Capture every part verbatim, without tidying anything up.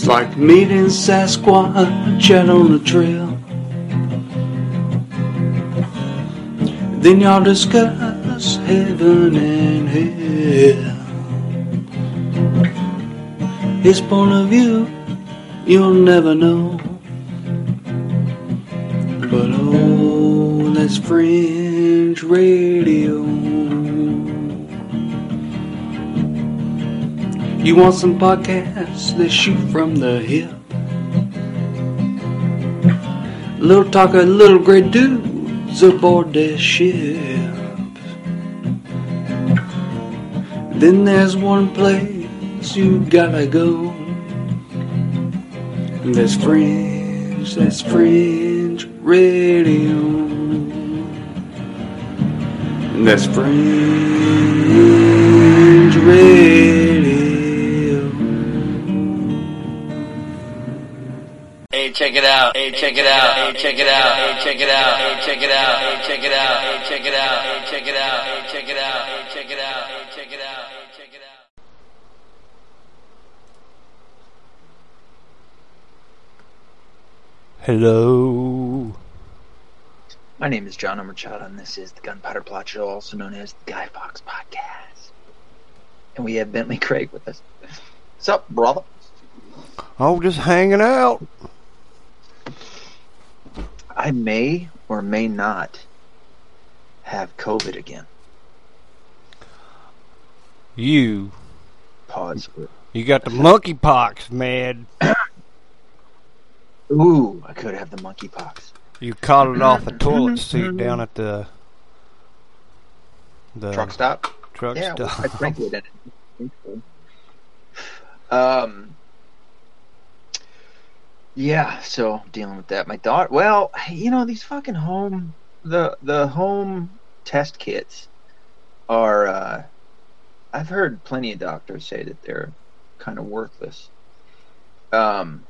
It's like meeting Sasquatch out on the trail. Then y'all discuss heaven and hell. His point of view, you'll never know. But oh, that's fringe radio. You want some podcasts that shoot from the hip. Little talker, little great dude. Aboard their ship. Then there's one place you gotta go. And that's fringe, that's fringe radio. And that's fringe radio. Hey, check it out. Hey, check it out. Check it out, hey, check it out, hey, check it out, hey, check it out, hey, check it out, hey, check it out, hey, check it out, hey, check it out, hey, check it out, hey, check it out. Hello. My name is John O'Meara, and this is the Gunpowder Plot Show, also known as the Guy Fox Podcast. And we have Bentley Craig with us. What's up, brother? Oh, just hanging out. I may or may not have COVID again. You. Pause. You got the monkeypox, man. Ooh, I could have the monkeypox. You caught it off the toilet seat down at the... the truck stop? Truck yeah, stop. Well, I frankly didn't. Um... Yeah, so dealing with that. My daughter, well, you know, these fucking home, the the home test kits are, uh, I've heard plenty of doctors say that they're kind of worthless. Um,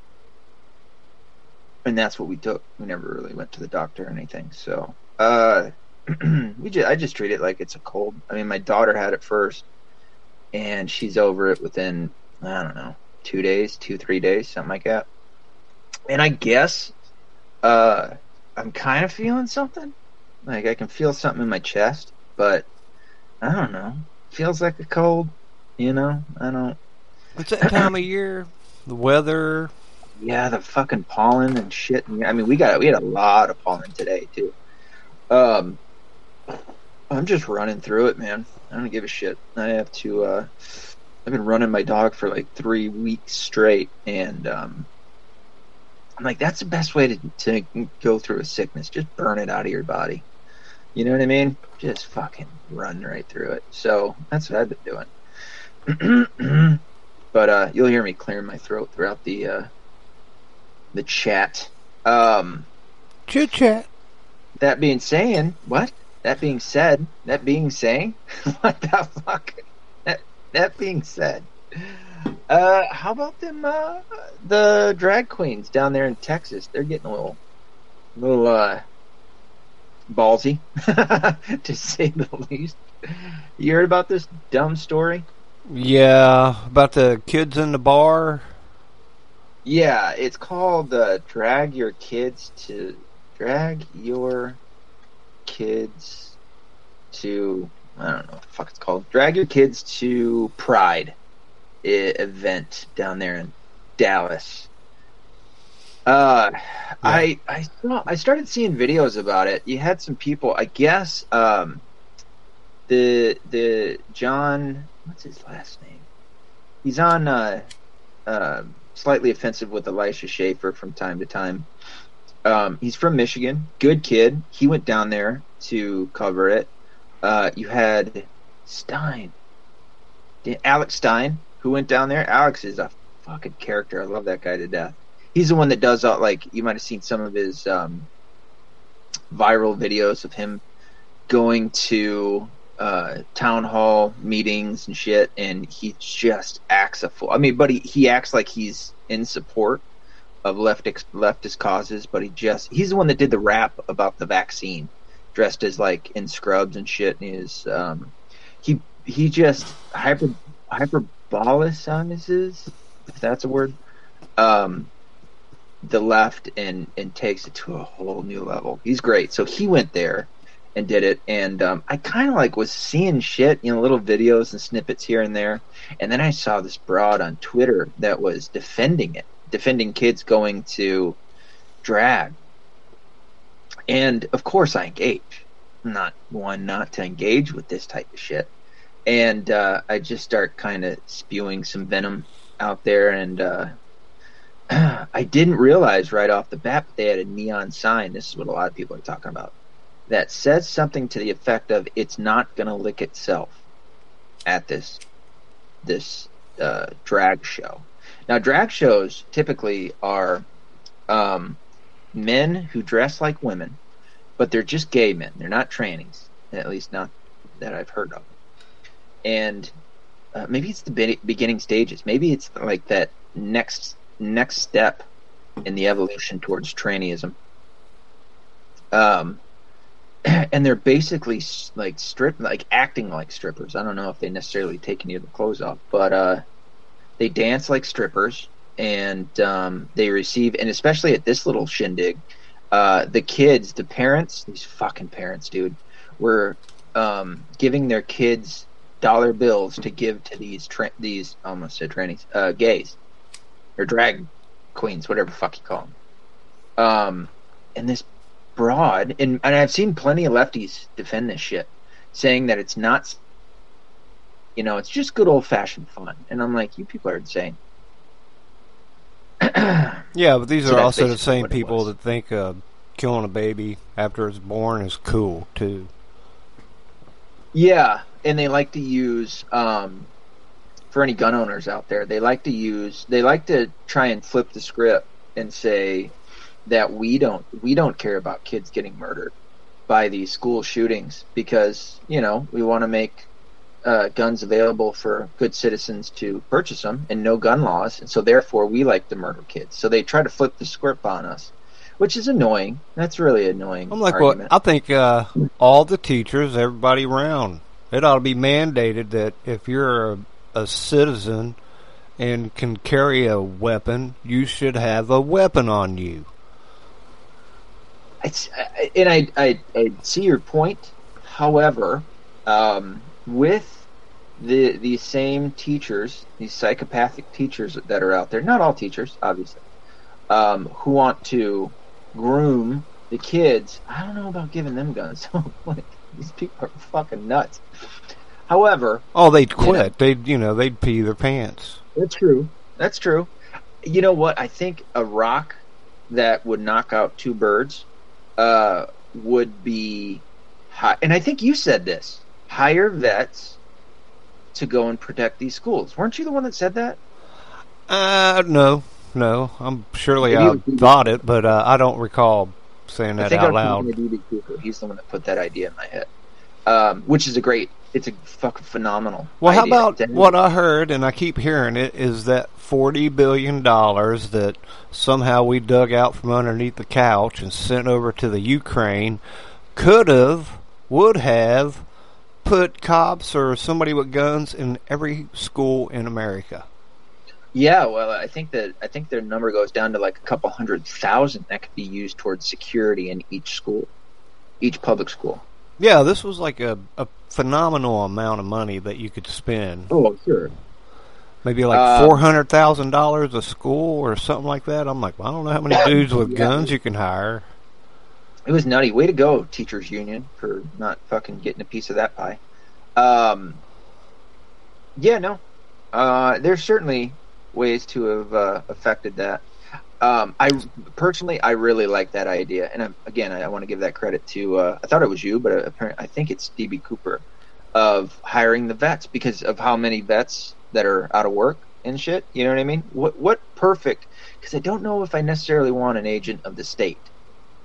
and that's what we took. We never really went to the doctor or anything. So, uh, we just, I just treat it like it's a cold. I mean, my daughter had it first, and she's over it within, I don't know, two days, two, three days, something like that. And I guess uh, I'm kind of feeling something. Like, I can feel something in my chest, but I don't know. Feels like a cold, you know? I don't... It's that time of year. The weather. Yeah, the fucking pollen and shit. I mean, we got we had a lot of pollen today, too. Um, I'm just running through it, man. I don't give a shit. I have to... Uh, I've been running my dog for, like, three weeks straight, and... Um, I'm like, that's the best way to, to go through a sickness. Just burn it out of your body. You know what I mean? Just fucking run right through it. So that's what I've been doing. But uh, you'll hear me clearing my throat throughout the uh, the chat. Um, Chit chat. That being saying, what? That being said, that being saying, what the fuck? That that being said. Uh, how about them, uh, the drag queens down there in Texas? They're getting a little, little, uh, ballsy, to say the least. You heard about this dumb story? Yeah, about the kids in the bar? Yeah, it's called, uh, Drag Your Kids to, Drag Your Kids to, I don't know what the fuck it's called, Drag Your Kids to Pride. Event down there in Dallas. Uh, yeah. I I saw, I started seeing videos about it. You had some people, I guess. Um, the the John, what's his last name? He's on uh, uh, Slightly Offensive with Elisha Schaefer from time to time. Um, he's from Michigan. Good kid. He went down there to cover it. Uh, you had Stein, Alex Stein. Who went down there? Alex is a fucking character. I love that guy to death. He's the one that does all, like, you might have seen some of his um, viral videos of him going to uh, town hall meetings and shit, and he just acts a fool. I mean, but he, he acts like he's in support of left ex- leftist causes, but he just, he's the one that did the rap about the vaccine, dressed as, like, in scrubs and shit, and his, um, he, he just hyper, hyper, Ballisonizes, if that's a word, um, the left and, and takes it to a whole new level. He's great. So he went there and did it. And um, I kind of like was seeing shit, you know, little videos and snippets here and there. And then I saw this broad on Twitter that was defending it, defending kids going to drag. And of course I engage. I'm not one not to engage with this type of shit. And uh, I just start kind of spewing some venom out there. And uh, I didn't realize right off the bat that they had a neon sign. This is what a lot of people are talking about. That says something to the effect of, it's not going to lick itself at this this uh, drag show. Now, drag shows typically are um, men who dress like women, but they're just gay men. They're not trannies, at least not that I've heard of. And uh, maybe it's the be- beginning stages. Maybe it's like that next next step in the evolution towards trannyism. Um. And they're basically like strip, like acting like strippers. I don't know if they necessarily take any of the clothes off, but uh, they dance like strippers, and um, they receive. And especially at this little shindig, uh, the kids, the parents, these fucking parents, dude, were um, giving their kids dollar bills to give to these tra- these I almost said trannies, uh, gays, or drag queens, whatever the fuck you call them. Um, and this. Broad, and, and I've seen plenty of lefties defend this shit, saying that it's not, you know, it's just good old-fashioned fun. And I'm like, you people are insane. Yeah, but these so are also the same people that think uh, killing a baby after it's born is cool, too. Yeah, and they like to use, um, for any gun owners out there, they like to use, they like to try and flip the script and say that we don't we don't care about kids getting murdered by these school shootings because, you know, we want to make uh, guns available for good citizens to purchase them and no gun laws, and so therefore we like to murder kids. So they try to flip the script on us, which is annoying. That's really annoying. I'm like, well, I think uh, all the teachers, everybody around, it ought to be mandated that if you're a, a citizen and can carry a weapon, you should have a weapon on you. It's, and I, I, I see your point. However, um, with the the same teachers, these psychopathic teachers that are out there, not all teachers, obviously, um, who want to groom the kids, I don't know about giving them guns. Like, these people are fucking nuts. However... Oh, they'd quit. You know, they'd, you know, they'd pee their pants. That's true. That's true. You know what? I think a rock that would knock out two birds... Uh, would be high, and I think you said this, hire vets to go and protect these schools. Weren't you the one that said that? Uh, no, no. I'm surely I thought it, but uh, I don't recall saying that out loud. I think I'm thinking of D B Cooper. He's the one that put that idea in my head, um, which is a great, it's a fucking phenomenal Well, idea. How about what I heard, and I keep hearing it, is that forty billion dollars that somehow we dug out from underneath the couch and sent over to the Ukraine could have, would have, put cops or somebody with guns in every school in America. Yeah, well, I think that I think their number goes down to like a couple hundred thousand that could be used towards security in each school, each public school. Yeah, this was like a, a phenomenal amount of money that you could spend. Oh, sure. Maybe like uh, four hundred thousand dollars a school or something like that. I'm like, well, I don't know how many dudes with yeah. guns you can hire. It was nutty. Way to go, teachers union, for not fucking getting a piece of that pie. Um, yeah, no. Uh, there's certainly ways to have uh, affected that. Um, I personally, I really like that idea, and I'm, again, I, I want to give that credit to. Uh, I thought it was you, but apparently, I think it's D B. Cooper, of hiring the vets because of how many vets that are out of work and shit. You know what I mean? What what perfect? Because I don't know if I necessarily want an agent of the state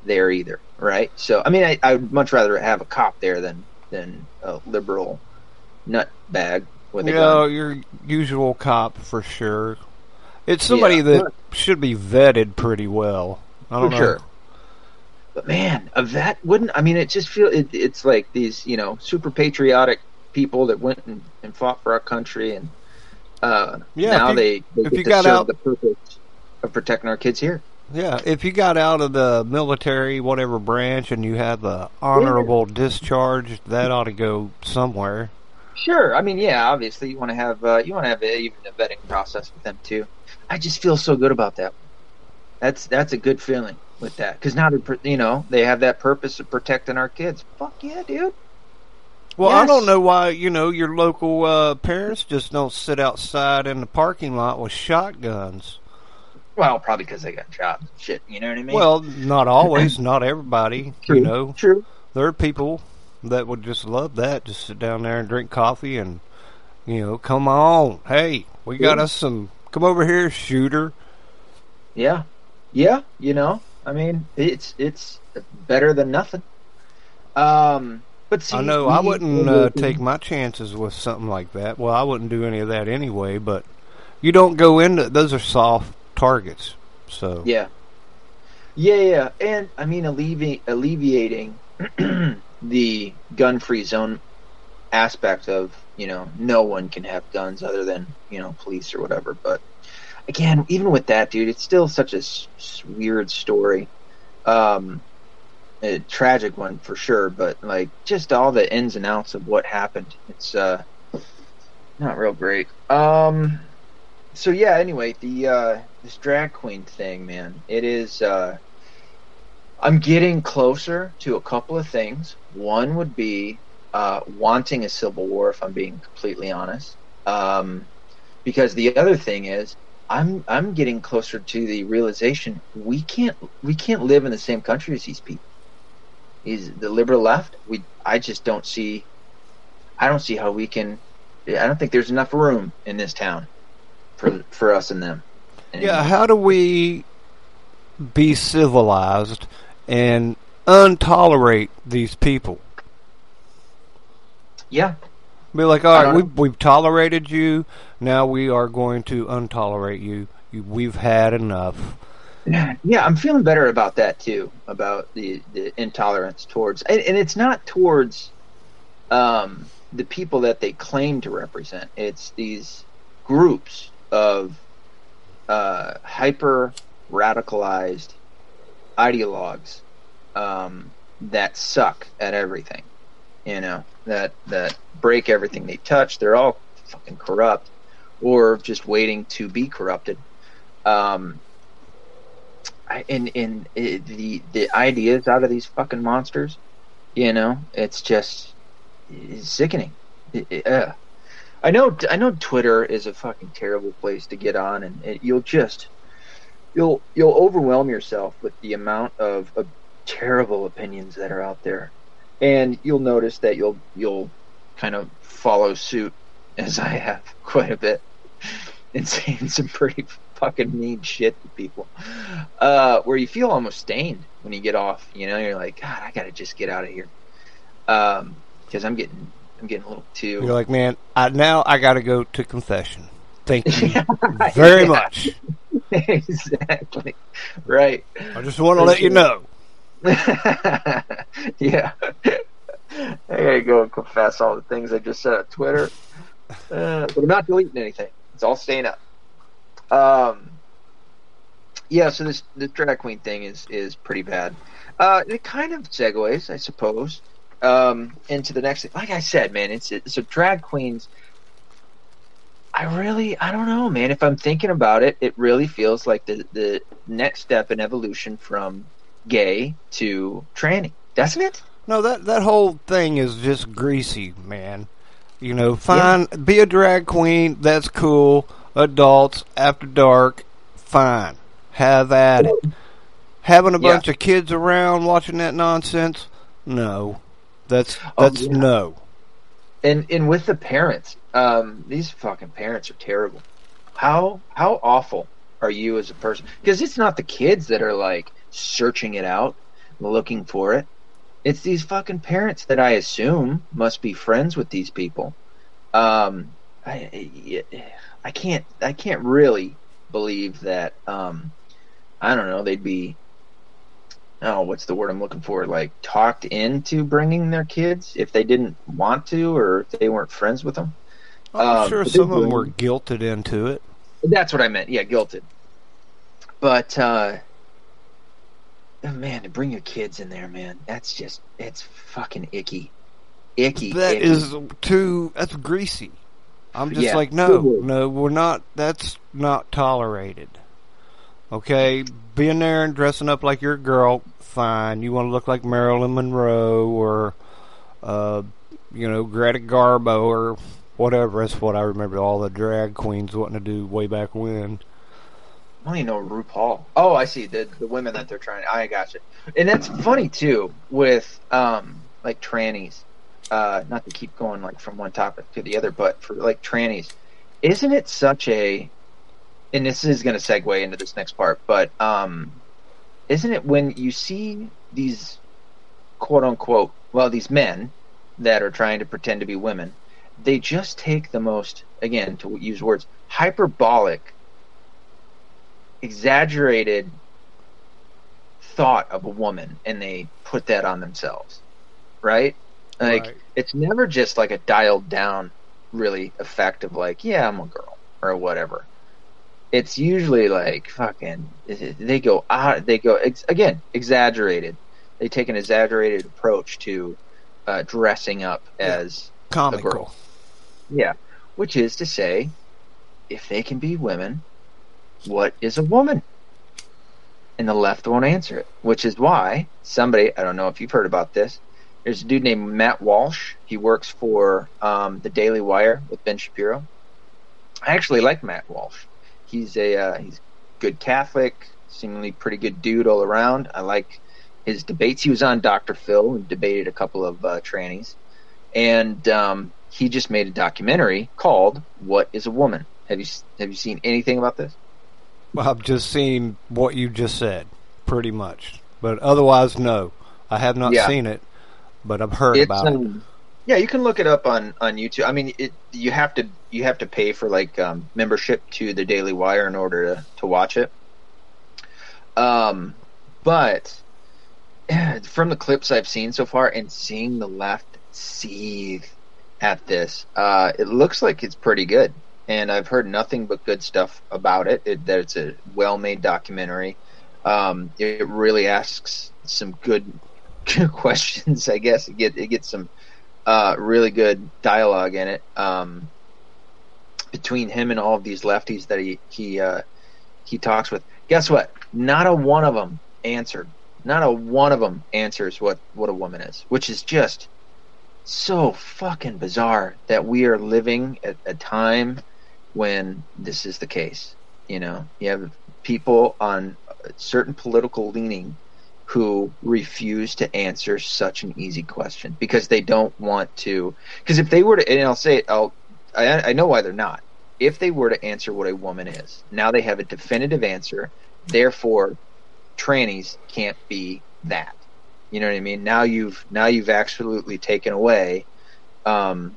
there either, right? So, I mean, I, I would much rather have a cop there than than a liberal nutbag with a gun. No, your usual cop for sure. It's somebody yeah. that should be vetted pretty well. I don't For know. Sure. But man, a vet wouldn't... I mean, it just feels... It, it's like these, you know, super patriotic people that went and, and fought for our country, and uh, yeah, now if you, they, they if get you to got serve out, the purpose of protecting our kids here. Yeah, if you got out of the military, whatever branch, and you have the honorable discharge, that ought to go somewhere. Sure. I mean, yeah, obviously you want to have uh, you want to have a, even a vetting process with them too. I just feel so good about that. That's that's a good feeling with that, because now they, you know, they have that purpose of protecting our kids. Fuck yeah, dude. Well, yes. I don't know why, you know, your local uh, parents just don't sit outside in the parking lot with shotguns. Well, probably because they got jobs and shit, you know what I mean? Well, not always, not everybody, true, you know. True. There are people that would just love that, just sit down there and drink coffee and, you know, come on, hey, we got yeah. us some, come over here, shooter. Yeah, yeah, you know, I mean, it's it's better than nothing. Um... But see, I know I wouldn't uh, take my chances with something like that. Well, I wouldn't do any of that anyway. But you don't go into those are soft targets. So yeah, yeah, yeah. And I mean, allevi- alleviating the gun-free zone aspect of, you know, no one can have guns other than, you know, police or whatever. But again, even with that, dude, it's still such a s- weird story. Um. A tragic one for sure, but like just all the ins and outs of what happened, it's uh not real great. Um so yeah, anyway, the uh this drag queen thing, man, it is uh I'm getting closer to a couple of things. One would be uh wanting a civil war, if I'm being completely honest, um because the other thing is I'm I'm getting closer to the realization we can't we can't live in the same country as these people. Is the liberal left? We I just don't see. I don't see how we can. I don't think there's enough room in this town for for us and them. And yeah, how do we be civilized and untolerate these people? Yeah, be like, all right, we we've, we've tolerated you. Now we are going to untolerate you. We've had enough. Yeah, I'm feeling better about that too, about the, the intolerance towards, and, and it's not towards um, the people that they claim to represent. It's these groups of uh, hyper-radicalized ideologues um, that suck at everything, you know, that, that break everything they touch. They're all fucking corrupt or just waiting to be corrupted. Um I, and and it, the the ideas out of these fucking monsters, you know, it's just it's sickening. It, it, uh. I know I know Twitter is a fucking terrible place to get on, and it, you'll just you'll you'll overwhelm yourself with the amount of, of terrible opinions that are out there, and you'll notice that you'll you'll kind of follow suit, as I have quite a bit, and saying some pretty fucking mean shit to people, uh, where you feel almost stained when you get off. You know, you're like, God, I gotta just get out of here, um, because I'm getting, I'm getting a little too. You're like, man, I, now I gotta go to confession. Thank you very yeah. much. Exactly. Right. I just want to let you know. Yeah. I gotta go and confess all the things I just said on Twitter, uh, but I'm not deleting anything. It's all staying up. Um. Yeah, so this the drag queen thing is, is pretty bad. Uh, it kind of segues, I suppose, um, into the next thing. Like I said, man, it's it's a drag queens. I really, I don't know, man. If I'm thinking about it, it really feels like the the next step in evolution from gay to tranny, doesn't it? No, that that whole thing is just greasy, man. You know, fine, yeah. Be a drag queen. That's cool. Adults, after dark, fine. Have at it. Having a yeah. bunch of kids around watching that nonsense, no. That's that's oh, yeah. no. And and with the parents, um, these fucking parents are terrible. How how awful are you as a person? Because it's not the kids that are like searching it out, looking for it. It's these fucking parents that I assume must be friends with these people. Um, I. I, I I can't. I can't really believe that. Um, I don't know. They'd be. Oh, what's the word I'm looking for? Like talked into bringing their kids if they didn't want to, or if they weren't friends with them. I'm um, sure some of them were guilted into it. That's what I meant. Yeah, guilted. But, uh, man, to bring your kids in there, man, that's just, it's fucking icky. Icky. That icky. is too, that's greasy. I'm just yeah. like, no, no, we're not, that's not tolerated. Okay, being there and dressing up like your girl, fine. You want to look like Marilyn Monroe or, uh, you know, Greta Garbo or whatever. That's what I remember all the drag queens wanting to do way back when. I don't even know RuPaul. Oh, I see, the the women that they're trying to, I gotcha. And that's funny, too, with, um, like, trannies. Uh, not to keep going, like, from one topic to the other, but for, like, trannies. Isn't it such a... And this is going to segue into this next part, but um, isn't it when you see these quote-unquote, well, these men that are trying to pretend to be women, they just take the most, again, to use words, hyperbolic, exaggerated thought of a woman, and they put that on themselves, right? Like, right. It's never just like a dialed-down, really effective, like, yeah, I'm a girl, or whatever. It's usually like fucking. They go out. They go ex, again. Exaggerated. They take an exaggerated approach to uh, dressing up as yeah, comical. A girl. Yeah, which is to say, if they can be women, what is a woman? And the left won't answer it, which is why somebody. I don't know if you've heard about this. There's a dude named Matt Walsh. He works for um, the Daily Wire with Ben Shapiro. I actually like Matt Walsh. He's a uh, he's good Catholic, seemingly pretty good dude all around. I like his debates. He was on Doctor Phil and debated a couple of uh, trannies. And um, he just made a documentary called What is a Woman? Have you have you seen anything about this? Well, I've just seen what you just said, pretty much. But otherwise, no. I have not yeah. seen it, but I've heard it's, about um, it. Yeah, you can look it up on, on YouTube. I mean, it, you have to you have to pay for like um, membership to the Daily Wire in order to, to watch it. Um, but from the clips I've seen so far and seeing the left seethe at this, uh, it looks like it's pretty good. And I've heard nothing but good stuff about it. it that it's a well-made documentary. Um, it really asks some good questions, I guess. It get it gets some. Uh, really good dialogue in it um, between him and all of these lefties that he he uh, he talks with. Guess what? Not a one of them answered. Not a one of them answers what, what a woman is, which is just so fucking bizarre that we are living at a time when this is the case. You know, you have people on a certain political leaning who refuse to answer such an easy question because they don't want to. Because if they were to, and I'll say it, I'll, I, I know why they're not. If they were to answer what a woman is, now they have a definitive answer. Therefore, trannies can't be that. You know what I mean? Now you've now you've absolutely taken away um,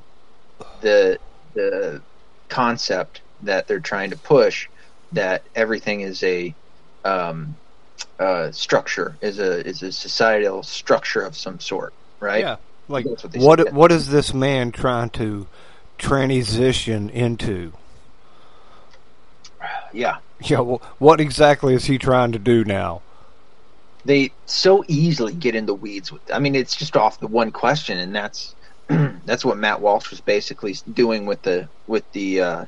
the the concept that they're trying to push that everything is a um, Uh, structure is a is a societal structure of some sort, right? Yeah. Like what what, what is this man trying to transition into? Yeah. Yeah. Well, what exactly is he trying to do now? They so easily get in the weeds with. I mean, it's just off the one question, and that's that's what Matt Walsh was basically doing with the with the uh,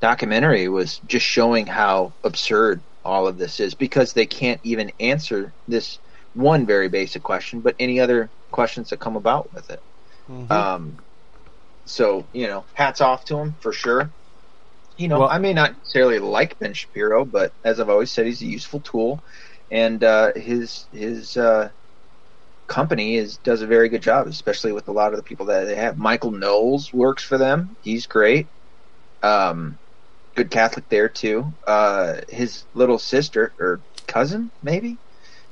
documentary, was just showing how absurd all of this is, because they can't even answer this one very basic question, but any other questions that come about with it. Mm-hmm. Um, so, you know, hats off to him for sure. You know, well, I may not necessarily like Ben Shapiro, but as I've always said, he's a useful tool, and uh, his his uh, company is does a very good job, especially with a lot of the people that they have. Michael Knowles works for them. He's great. Um, Good Catholic there too. Uh, his little sister or cousin, maybe,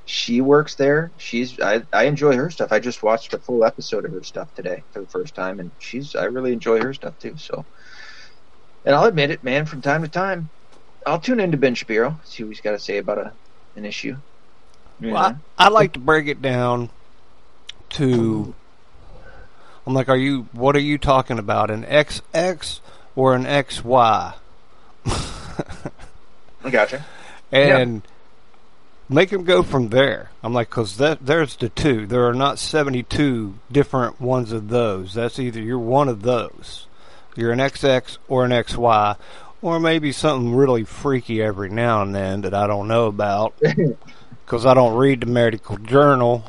she works there. She's I, I enjoy her stuff. I just watched a full episode of her stuff today for the first time, and she's I really enjoy her stuff too. So, and I'll admit it, man. From time to time, I'll tune into Ben Shapiro, see what he's got to say about a an issue. Well, I, I like to break it down to. I'm like, are you? What are you talking about? An X X or an X Y? I gotcha. And Make them go from there. I'm like, because that, there's the two. There are not seventy-two different ones of those. That's either you're one of those. You're an X X or an X Y, or maybe something really freaky every now and then that I don't know about because I don't read the medical journal.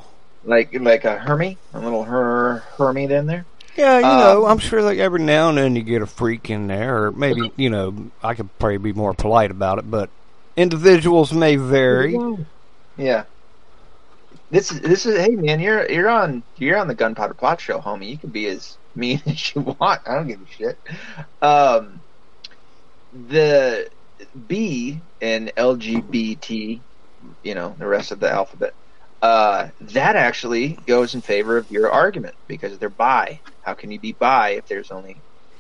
Like like a hermit? A little her, hermit in there? Yeah, you um, know, I'm sure like every now and then you get a freak in there. Or maybe, you know, I could probably be more polite about it, but individuals may vary. Yeah. This is this is hey man, you're you're on you're on the Gunpowder Plot Show, homie. You can be as mean as you want. I don't give a shit. Um, the B in L G B T, you know, the rest of the alphabet. Uh, that actually goes in favor of your argument because they're bi. How can you be bi if there's only,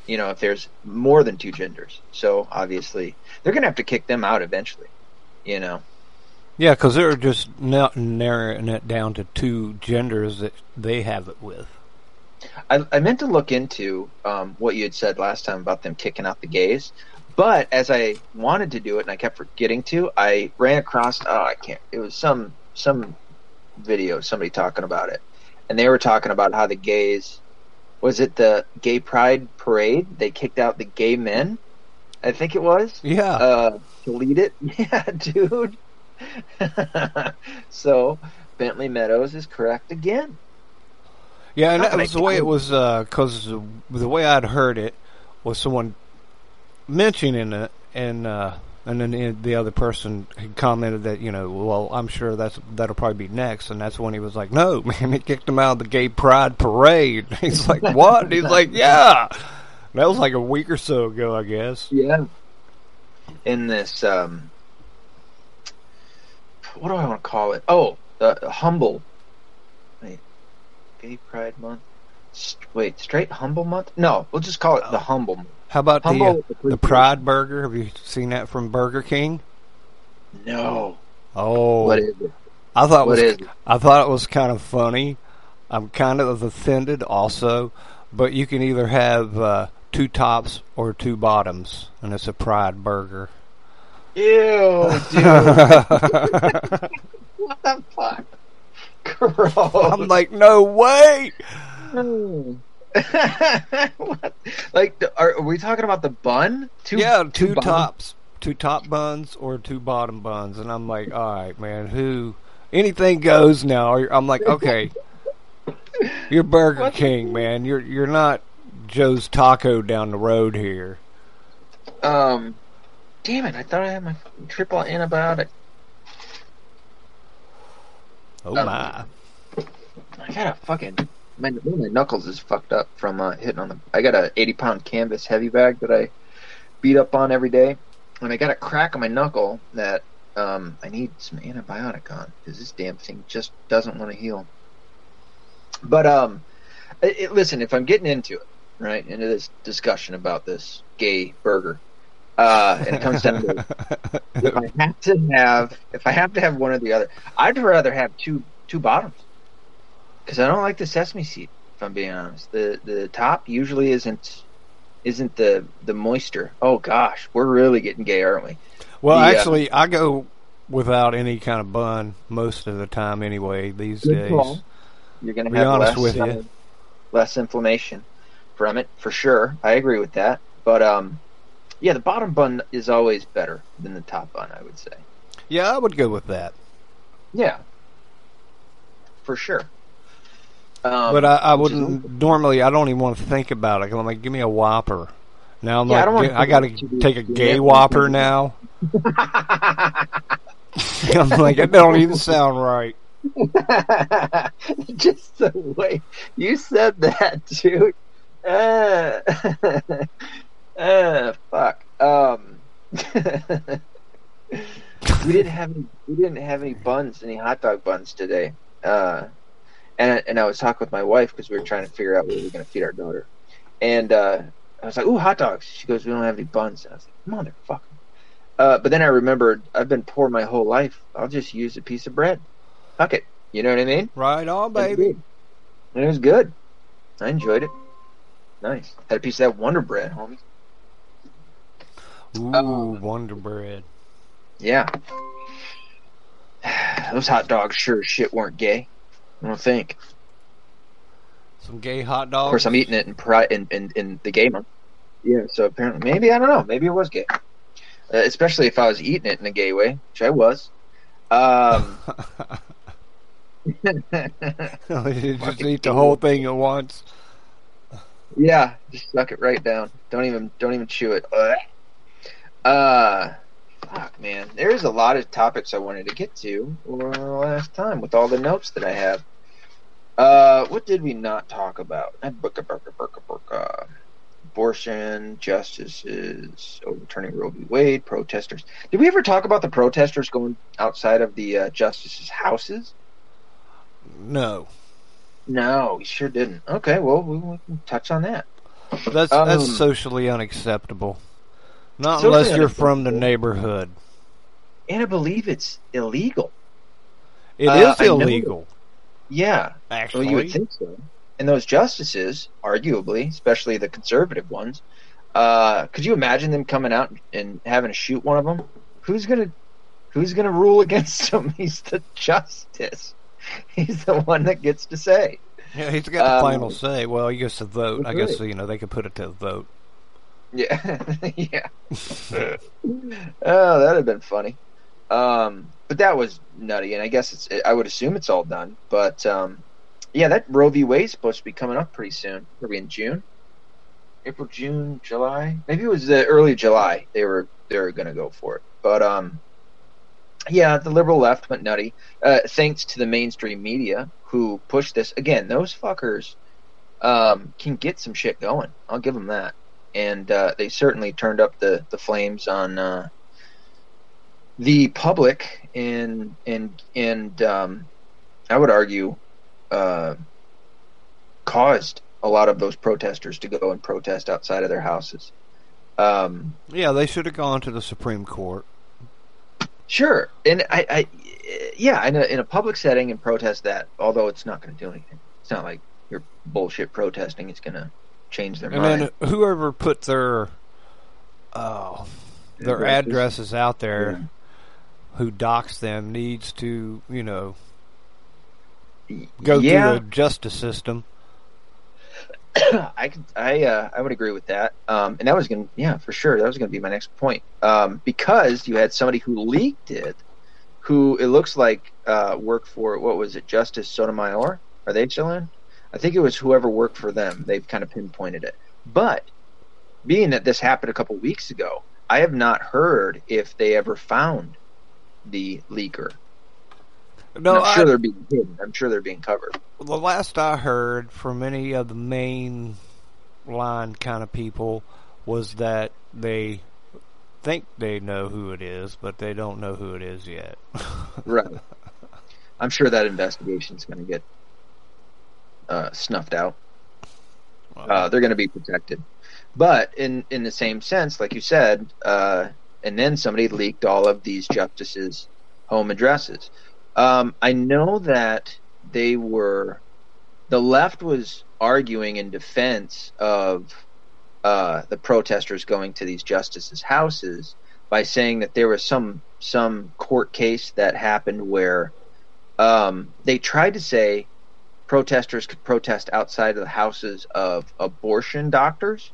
you know, if there's more than two genders? So obviously they're going to have to kick them out eventually, you know. Yeah, because they're just not narrowing it down to two genders that they have it with. I, I meant to look into um, what you had said last time about them kicking out the gays, but as I wanted to do it and I kept forgetting to, I ran across, oh, I can't, it was some some video, somebody talking about it, and they were talking about how the gays, was it the gay pride parade? They kicked out the gay men, I think it was. Yeah. Uh, delete it. Yeah, dude. So Bentley Meadows is correct again. Yeah, and that was the way it was, because uh, the way I'd heard it was someone mentioning it, and uh, and then the other person had commented that, you know, well, I'm sure that's that'll probably be next, and that's when he was like, no, man, it kicked him out of the gay pride parade. He's like, what? And he's like, yeah. That was like a week or so ago, I guess. Yeah. In this, um, what do I want to call it? Oh, uh, humble. Gay Pride Month. St- wait, straight Humble Month? No, we'll just call it the Humble Month. How about humble, the uh, the Pride Burger? Have you seen that from Burger King? No. Oh, what is it? I thought what it was. Is it? I thought it was kind of funny. I'm kind of offended also, but you can either have uh, two tops or two bottoms, and it's a Pride Burger. Ew, dude! What the fuck? Gross. I'm like, no way. What? Like, are, are we talking about the bun? Two, yeah, two, two tops, two top buns or two bottom buns, and I'm like, all right, man, who? Anything goes now. I'm like, okay, you're Burger what? King, man. You're you're not Joe's Taco down the road here. Um, damn it! I thought I had my triple antibiotic. Oh um, my! I got a fucking my, one of my knuckles is fucked up from uh, hitting on the. I got a eighty pound canvas heavy bag that I beat up on every day, and I got a crack on my knuckle that um, I need some antibiotic on because this damn thing just doesn't want to heal. But um, it, it, listen, if I'm getting into it, right, into this discussion about this gay burger. Uh, and it comes down to if I have to have if I have to have one or the other, I'd rather have two two bottoms because I don't like the sesame seed. If I'm being honest, the the top usually isn't isn't the the moisture. Oh gosh, we're really getting gay, aren't we? Well, the, actually, uh, I go without any kind of bun most of the time anyway these days. Call. You're going to have less with um, you. less inflammation from it for sure. I agree with that, but um. Yeah, the bottom bun is always better than the top bun, I would say. Yeah, I would go with that. Yeah. For sure. Um, but I, I wouldn't, just, normally, I don't even want to think about it. I'm like, give me a Whopper. Now I'm yeah, like, I, I got to take a gay Whopper now. I'm like, that don't even sound right. Just the way you said that, dude. Uh. Uh, fuck. Um, we didn't have any, we didn't have any buns, any hot dog buns today. Uh, and and I was talking with my wife because we were trying to figure out what we were going to feed our daughter. And uh, I was like, "Ooh, hot dogs!" She goes, "We don't have any buns." And I was like, "Motherfucker!" Uh, but then I remembered I've been poor my whole life. I'll just use a piece of bread. Fuck it. You know what I mean? Right on, baby. And it was good. I enjoyed it. Nice. Had a piece of that Wonder Bread, homie. Ooh, um, Wonder Bread. Yeah. those hot dogs sure as shit weren't gay. I don't think. Some gay hot dogs? Of course, I'm eating it in pri- in, in, in the gay month. Yeah, so apparently, maybe, I don't know, maybe it was gay. Uh, especially if I was eating it in a gay way, which I was. Um... You just eat the whole thing at once. Yeah, just suck it right down. Don't even, don't even chew it. Ugh. Uh, fuck, man. There is a lot of topics I wanted to get to last time with all the notes that I have. Uh, what did we not talk about? Burka, burka, burka, burka. Abortion, justices, overturning Roe v. Wade, protesters. Did we ever talk about the protesters going outside of the uh, justices' houses? No. No, we sure didn't. Okay, well, we, we can touch on that. That's um, that's socially unacceptable. Not socially unless you're from the neighborhood. And I believe it's illegal. It uh, is illegal. Yeah. Actually. Well, you would think so. And those justices, arguably, especially the conservative ones, uh, could you imagine them coming out and having to shoot one of them? Who's gonna, who's gonna rule against him? He's the justice. He's the one that gets to say. Yeah, he's got the um, final say. Well, he gets to vote. I guess, you know, they could put it to a vote. Yeah. Yeah. Oh, that'd have been funny. Um, but that was nutty, and I guess it's, I would assume it's all done. But, um, yeah, that Roe v. Wade is supposed to be coming up pretty soon. Are we in June? April, June, July? Maybe it was the early July they were they were going to go for it. But, um... yeah, the liberal left went nutty, uh, thanks to the mainstream media who pushed this. Again, those fuckers um, can get some shit going. I'll give them that. And uh, they certainly turned up the, the flames on uh, the public and, and, and um, I would argue, uh, caused a lot of those protesters to go and protest outside of their houses. Um, yeah, they should have gone to the Supreme Court. Sure, and I, I yeah, in a, in a public setting and protest that, although it's not going to do anything. It's not like you're bullshit protesting. It's going to change their and mind. And then whoever put their uh, their addresses out there, yeah, who docs them, needs to, you know, go yeah. through the justice system. I could, I uh, I would agree with that, um, and that was going, yeah, for sure, that was going to be my next point, um, because you had somebody who leaked it, who it looks like uh, worked for, what was it, Justice Sotomayor? Are they still in? I think it was whoever worked for them. They've kind of pinpointed it, but being that this happened a couple weeks ago, I have not heard if they ever found the leaker. No, I'm sure I, they're being hidden. I'm sure they're being covered. The last I heard from any of the main line kind of people was that they think they know who it is, but they don't know who it is yet. Right. I'm sure that investigation's going to get uh, snuffed out. Wow. Uh, they're going to be protected. But in, in the same sense, like you said, uh, and then somebody leaked all of these justices' home addresses. Um, I know that they were, the left was arguing in defense of uh, the protesters going to these justices' houses by saying that there was some some court case that happened where um, they tried to say protesters could protest outside of the houses of abortion doctors,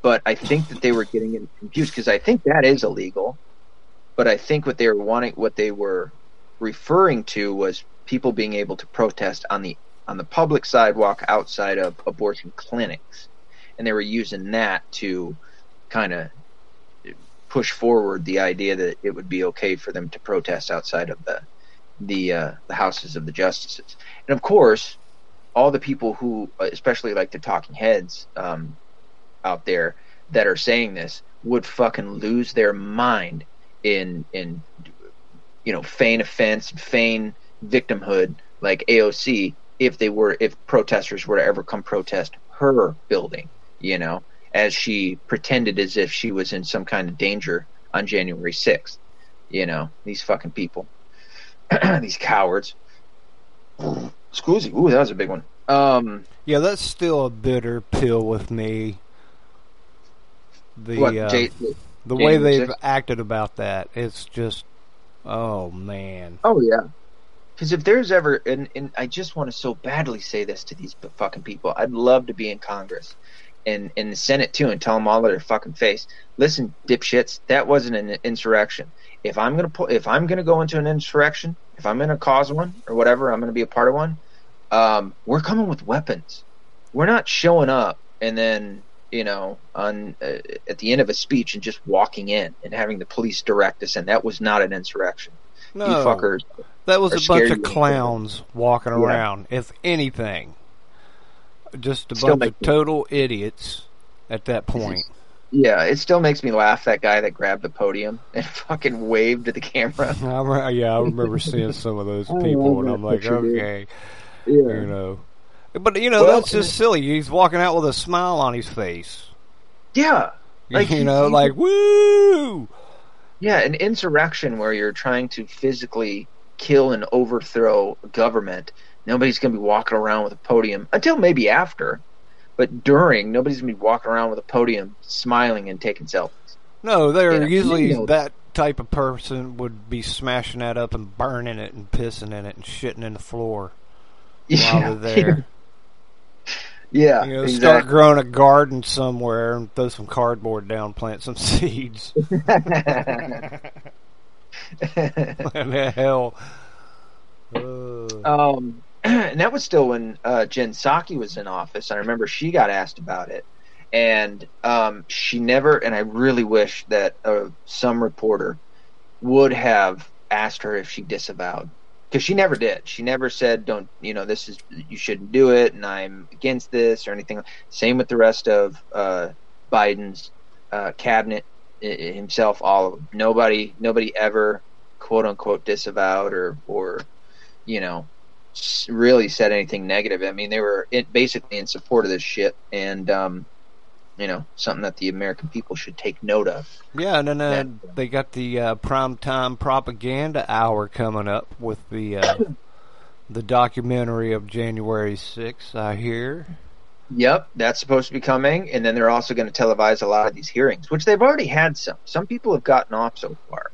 but I think that they were getting it confused because I think that is illegal, but I think what they were wanting, what they were referring to was people being able to protest on the on the public sidewalk outside of abortion clinics, and they were using that to kind of push forward the idea that it would be okay for them to protest outside of the the uh, the houses of the justices. And of course, all the people who, especially like the talking heads um, out there that are saying this, would fucking lose their mind in in. you know, feign offense, feign victimhood, like A O C, if they were, if protesters were to ever come protest her building, you know, as she pretended as if she was in some kind of danger on January sixth, you know, these fucking people, these cowards. Excuse me. Ooh, that was a big one. Um, yeah, that's still a bitter pill with me. The what, uh, J- the January way they've sixth? Acted about that, it's just Oh, man. Oh, yeah. Because if there's ever, and, and I just want to so badly say this to these fucking people, I'd love to be in Congress and in the Senate, too, and tell them all to their fucking face, listen, dipshits, that wasn't an insurrection. If I'm going to if I'm gonna go into an insurrection, if I'm going to cause one or whatever, I'm going to be a part of one, um, we're coming with weapons. We're not showing up and then, you know, on uh, at the end of a speech and just walking in and having the police direct us in. That was not an insurrection. No. You fuckers. That was a bunch of clowns walking around, yeah. If anything. Just a bunch of total idiots at that point. Yeah, it still makes me laugh, that guy that grabbed the podium and fucking waved to the camera. I, yeah, I remember seeing some of those people, and I'm like, okay. Yeah. You know. But, you know, well, that's just silly. He's walking out with a smile on his face. Yeah. Like, you know, like, woo! Yeah, an insurrection where you're trying to physically kill and overthrow government. Nobody's going to be walking around with a podium until maybe after, but during, nobody's going to be walking around with a podium smiling and taking selfies. No, they're and usually you know, that type of person would be smashing that up and burning it and pissing in it and shitting in the floor yeah, while they're there. Yeah, you know, exactly. Start growing a garden somewhere and throw some cardboard down, plant some seeds. What the hell? Uh. Um, and that was still when uh, Jen Psaki was in office. I remember she got asked about it, and um, she never. And I really wish that uh, some reporter would have asked her if she disavowed, because she never did. She never said, "Don't you know this is you shouldn't do it," and I'm against this or anything. Same with the rest of uh, Biden's uh, cabinet himself. All of them. Nobody, nobody ever, quote unquote, disavowed or or. You know, really said anything negative. I mean, they were in, basically in support of this shit, and um, you know, something that the American people should take note of. Yeah, and then uh, that, they got the uh, primetime propaganda hour coming up with the uh, the documentary of January sixth. I hear. Yep, that's supposed to be coming, and then they're also going to televise a lot of these hearings, which they've already had some. Some people have gotten off so far.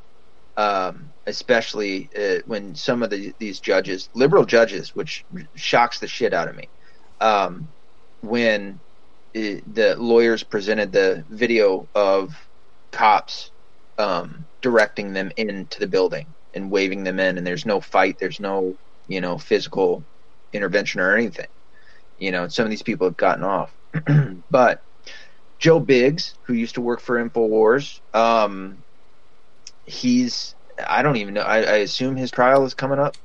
Um, especially uh, when some of the, these judges, liberal judges, which shocks the shit out of me, um, when uh, the lawyers presented the video of cops um, directing them into the building and waving them in, and there's no fight, there's no, you know, physical intervention or anything. You know, some of these people have gotten off. But Joe Biggs, who used to work for InfoWars, um, he's I don't even know I, I assume his trial is coming up.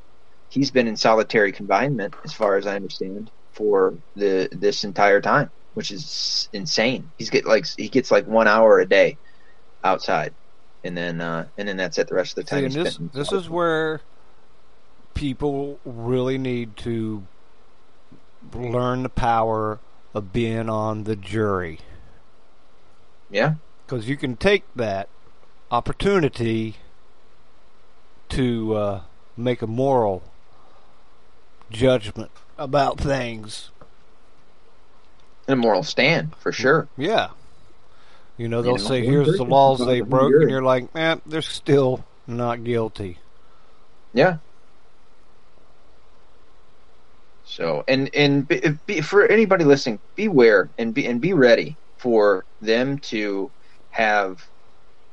He's been in solitary confinement, as far as I understand, for the this entire time, which is insane. He's get like he gets like one hour a day outside, and then uh, and then that's it the rest of the time. See, this this is where people really need to learn the power of being on the jury. Yeah, because you can take that opportunity to uh, make a moral judgment about things. And a moral stand, for sure. Yeah. You know, they'll you know, say, here's the laws they broke, and you're like, man, eh, they're still not guilty. Yeah. So, and, and be, be, for anybody listening, beware and be, and be ready for them to have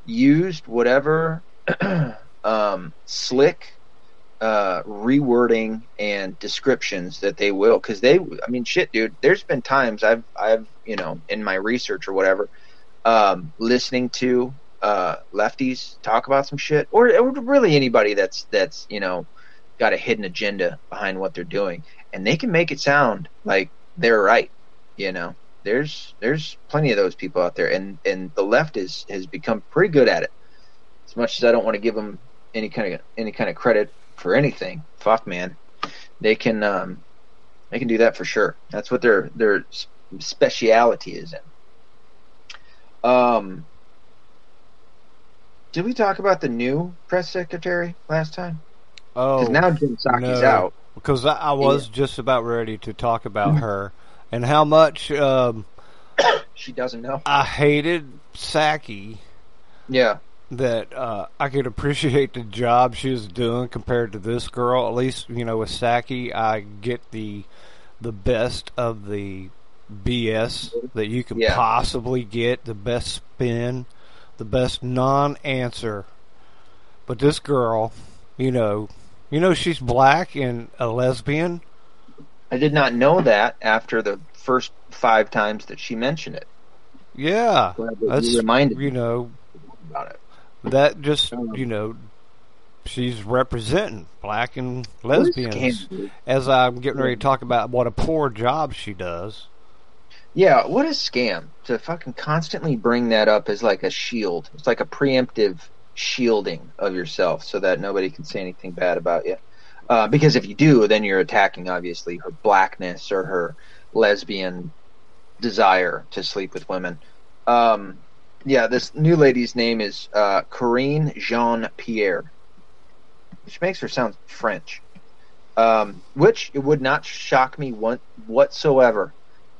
used whatever... Um, slick uh, rewording and descriptions that they will, because they, I mean, shit, dude. There's been times I've, I've, you know, in my research or whatever, um, listening to uh, lefties talk about some shit, or, or really anybody that's that's you know got a hidden agenda behind what they're doing, and they can make it sound like they're right. You know, there's there's plenty of those people out there, and and the left is has become pretty good at it. As much as I don't want to give them any kind of any kind of credit for anything, fuck man, they can um, they can do that for sure. That's what their their speciality is in. Um, did we talk about the new press secretary last time? Oh, because now Jen Psaki's no, out. Because I, I was yeah. just about ready to talk about her and how much um, she doesn't know. I hated Psaki. Yeah. that uh, I could appreciate the job she was doing compared to this girl. At least, you know, with Saki, I get the the best of the B S that you can yeah. possibly get, the best spin, the best non-answer. But this girl, you know, you know she's black and a lesbian. I did not know that after the first five times that she mentioned it. Yeah, that that's you, reminded you know about it. That just, you know, she's representing black and lesbians. As I'm getting ready to talk about what a poor job she does. Yeah, what a scam to fucking constantly bring that up as like a shield. It's like a preemptive shielding of yourself so that nobody can say anything bad about you. Uh, because if you do, then you're attacking, obviously, her blackness or her lesbian desire to sleep with women. Um, yeah, this new lady's name is uh, Corinne Jean-Pierre, which makes her sound French, um, which it would not shock me one- whatsoever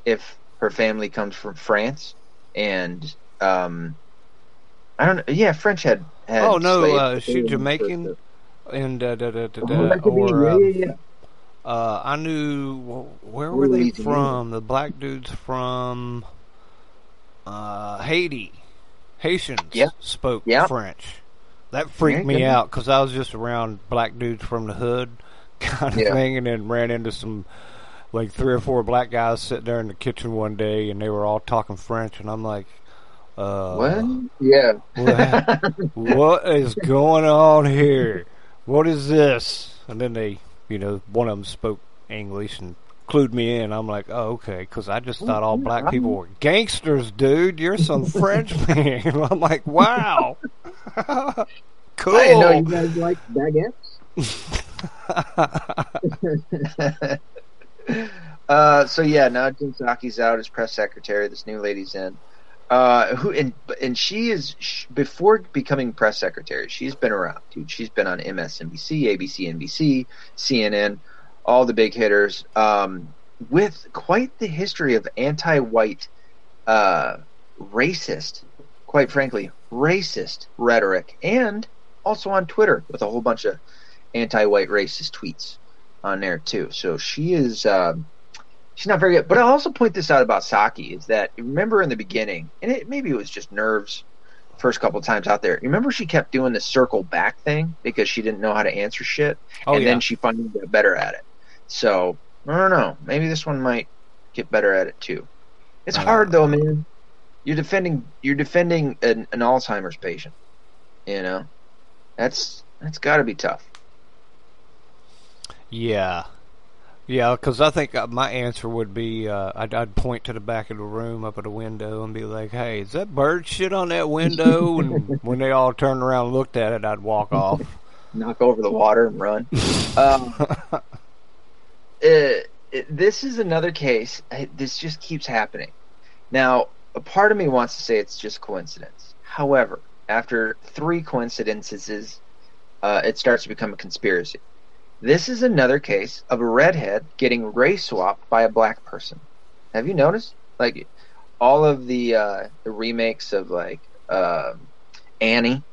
if her family comes from France, and um, I don't know. Yeah, French had. had oh no, uh, she's Jamaican, and uh, da, da, da, da, oh, or uh, yeah, yeah. Uh, I knew where were they from? The black dudes from uh, Haiti, Haitians yeah. spoke yeah. French. That freaked me out because I was just around black dudes from the hood kind of yeah. thing, and then ran into some. Like three or four black guys sitting there in the kitchen one day, and they were all talking French, and I'm like, uh, "What? Yeah, what, what is going on here? What is this?" And then they, you know, one of them spoke English and clued me in. I'm like, "Oh, okay," because I just thought all black people were gangsters, dude. You're some Frenchman. I'm like, "Wow, cool." I didn't know you guys like baguettes. Uh, so yeah, now Jim Saki's out as press secretary. This new lady's in, uh, who and and she is she, before becoming press secretary, she's been around, dude. She's been on M S N B C, A B C, N B C, C N N, all the big hitters, um, with quite the history of anti-white, uh, racist, quite frankly, racist rhetoric, and also on Twitter with a whole bunch of anti-white racist tweets on there too. So she is um, she's not very good. But I'll also point this out about Saki is that, remember in the beginning, and it maybe it was just nerves first couple of times out there, remember she kept doing the circle back thing because she didn't know how to answer shit. Oh, and yeah. then she finally got better at it. So I don't know, maybe this one might get better at it too. It's uh, hard though, man. You're defending you're defending an, an Alzheimer's patient. You know? That's that's gotta be tough. Yeah, yeah, because I think my answer would be uh, I'd, I'd point to the back of the room up at the window and be like, hey, is that bird shit on that window? And when they all turned around and looked at it, I'd walk off. Knock over the water and run. um, uh, it, this is another case. I, this just keeps happening. Now, a part of me wants to say it's just coincidence. However, after three coincidences, uh, it starts to become a conspiracy. This is another case of a redhead getting race swapped by a black person. Have you noticed? Like all of the uh, the remakes of like uh, Annie, you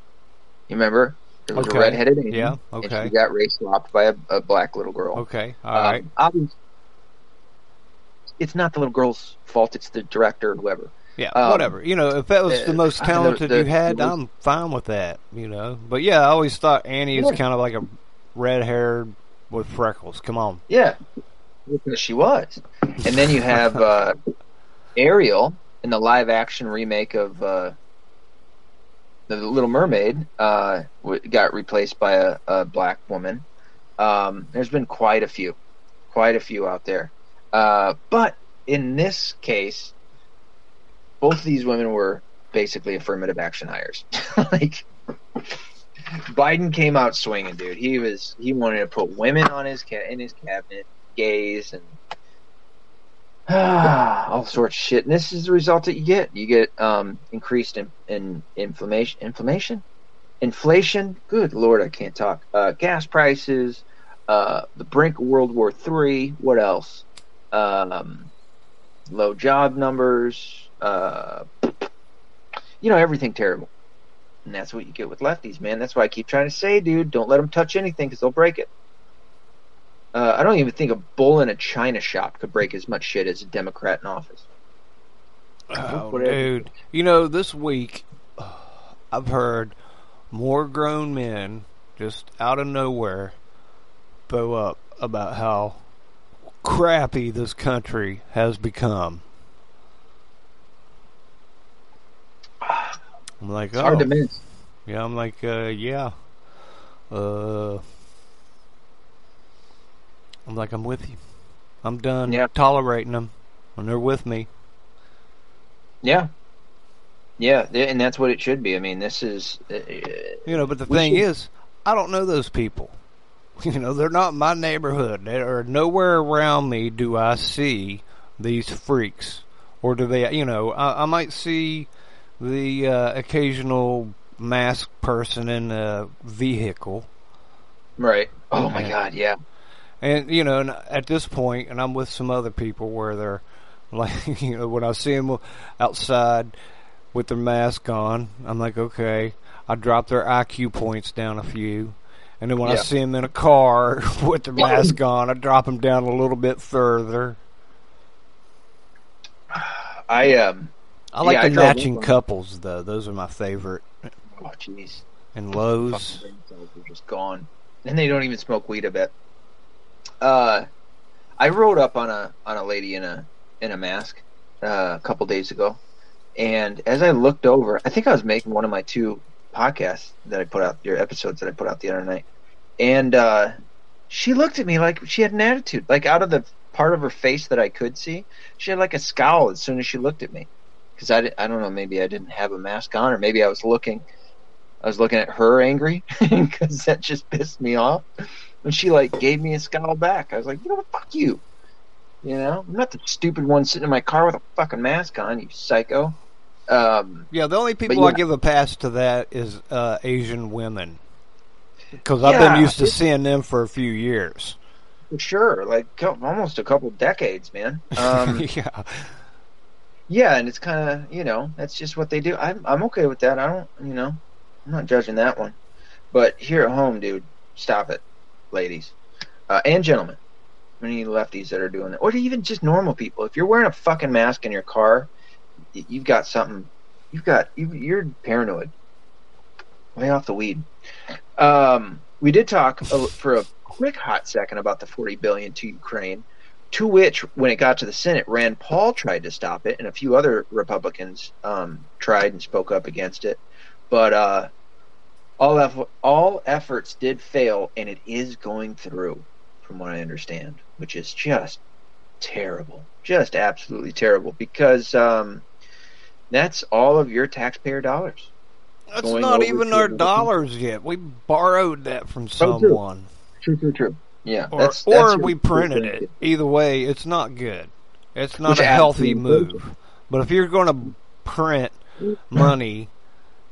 remember? There was okay. a redheaded Annie, yeah, okay. and she got race swapped by a, a black little girl. Okay, all um, right. Obviously, it's not the little girl's fault. It's the director or whoever. Yeah, um, whatever. You know, if that was uh, the most talented the, the, you had, the, I'm fine with that. You know, but yeah, I always thought Annie yeah. is kind of like a red-haired. With freckles, come on. Yeah, she was. And then you have uh, Ariel in the live-action remake of uh, The Little Mermaid. Uh, got replaced by a, a black woman. Um, there's been quite a few, quite a few out there. Uh, but in this case, both of these women were basically affirmative action hires. Like. Biden came out swinging, dude. He was he wanted to put women on his ca- in his cabinet, gays and ah, all sorts of shit. And this is the result that you get. You get um, increased in, in inflammation, inflammation, inflation. Good Lord, I can't talk. Uh, gas prices, uh, the brink of World War Three. What else? Um, low job numbers. Uh, you know, everything terrible. And that's what you get with lefties, man. That's why I keep trying to say, dude, don't let them touch anything because they'll break it. Uh, I don't even think a bull in a china shop could break as much shit as a Democrat in office. Oh, dude. You know, this week I've heard more grown men just out of nowhere bow up about how crappy this country has become. I'm like, it's oh. hard to miss. Yeah, I'm like, uh, yeah. Uh, I'm like, I'm with you. I'm done yeah. tolerating them when they're with me. Yeah. Yeah, and that's what it should be. I mean, this is... Uh, you know, but the thing should... is, I don't know those people. You know, they're not in my neighborhood. They are nowhere around me do I see these freaks. Or do they, you know, I, I might see... the uh, occasional masked person in a vehicle, right? Oh and, my God, yeah. And you know, and at this point, and I'm with some other people where they're like, you know, when I see them outside with their mask on, I'm like, okay, I drop their I Q points down a few, and then when yeah. I see them in a car with their mask on, I drop them down a little bit further. I um. I like yeah, the I matching couples, though. Those are my favorite. Oh, jeez. And Lowe's. They're just gone. And they don't even smoke weed, I bet. Uh, I rode up on a on a lady in a in a mask uh, a couple days ago, and as I looked over, I think I was making one of my two podcasts that I put out, your episodes that I put out the other night, and uh, she looked at me like she had an attitude, like out of the part of her face that I could see, she had like a scowl as soon as she looked at me. Because I, I don't know, maybe I didn't have a mask on, or maybe I was looking, I was looking at her angry, because that just pissed me off. And she like gave me a scowl back. I was like, you know what, fuck you. You know, I'm not the stupid one sitting in my car with a fucking mask on, you psycho. Um, yeah, the only people I yeah. give a pass to that is uh, Asian women, because I've yeah, been used to seeing them for a few years. For sure, like almost a couple decades, man. Um, yeah. Yeah, and it's kind of, you know, that's just what they do. I'm I'm okay with that. I don't, you know, I'm not judging that one. But here at home, dude, stop it, ladies. Uh, and gentlemen. Many lefties that are doing that. Or even just normal people. If you're wearing a fucking mask in your car, you've got something. You've got, you, you're paranoid. Lay off the weed. Um, we did talk a, for a quick hot second about the forty billion dollars to Ukraine. To which, when it got to the Senate, Rand Paul tried to stop it, and a few other Republicans um, tried and spoke up against it. But uh, all eff- all efforts did fail, and it is going through, from what I understand, which is just terrible, just absolutely terrible, because um, that's all of your taxpayer dollars. That's not even our dollars yet. We borrowed that from someone. True, true, true. Yeah, or, that's, that's or we printed it. it. Either way, it's not good. It's not Which a healthy move. Good. But if you're going to print money,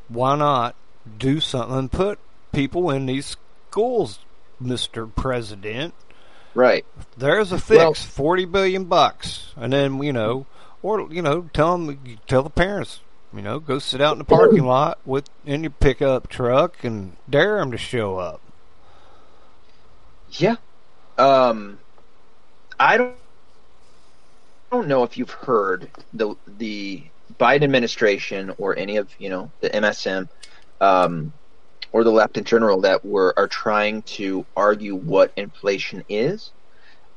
why not do something and put people in these schools, Mister President? Right. There's a fix, well, forty billion bucks, and then you know, or you know, tell them, tell the parents, you know, go sit out in the parking lot with in your pickup truck and dare them to show up. Yeah, um, I don't, I don't know if you've heard the the Biden administration or any of you know the M S M um, or the left in general that were are trying to argue what inflation is.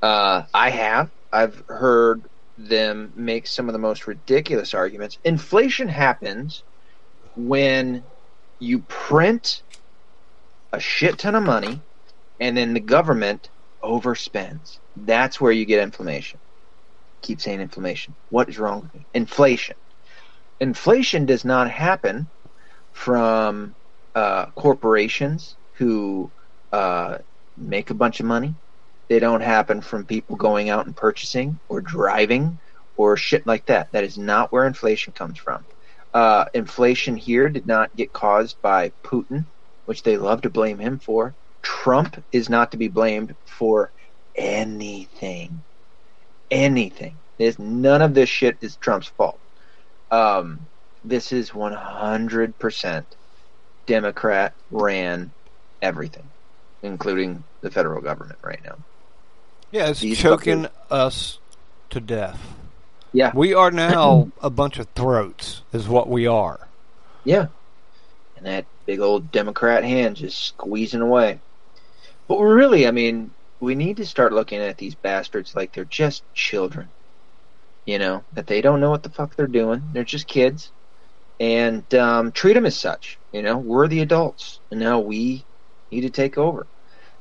Uh, I have. I've heard them make some of the most ridiculous arguments. Inflation happens when you print a shit ton of money. And then the government overspends. That's where you get inflation. Keep saying inflation. What is wrong with me? Inflation. Inflation does not happen from uh, corporations who uh, make a bunch of money. They don't happen from people going out and purchasing or driving or shit like that. That is not where inflation comes from. Uh, inflation here did not get caused by Putin, which they love to blame him for. Trump is not to be blamed for anything. Anything. There's none of this shit is Trump's fault. Um, this is one hundred percent Democrat ran everything, including the federal government right now. Yeah, it's These choking fuckers. us to death. Yeah. We are now a bunch of throats is what we are. Yeah. And that big old Democrat hand just squeezing away. But we're really, I mean, we need to start looking at these bastards like they're just children. You know, that they don't know what the fuck they're doing. They're just kids. And um, treat them as such. You know, we're the adults. And now we need to take over.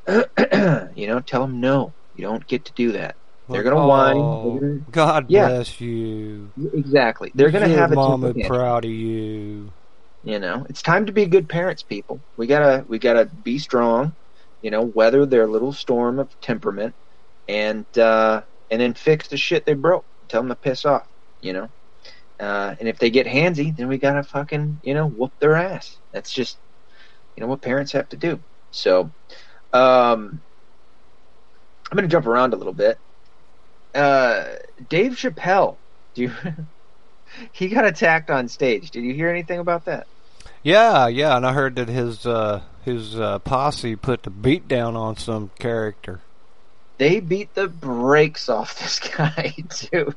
You know, tell them no. You don't get to do that. They're going to oh, whine. Gonna, God yeah. bless you. Exactly. They're going to have it. Mama proud of you. You know, it's time to be good parents, people. We gotta, we gotta be strong. You know, weather their little storm of temperament, and uh, and then fix the shit they broke. Tell them to piss off. You know, uh, and if they get handsy, then we gotta fucking, you know, whoop their ass. That's just, you know, what parents have to do. So, um, I'm gonna jump around a little bit. Uh, Dave Chappelle, do you? He got attacked on stage. Did you hear anything about that? Yeah, yeah, and I heard that his uh, his uh, posse put the beat down on some character. They beat the brakes off this guy, too.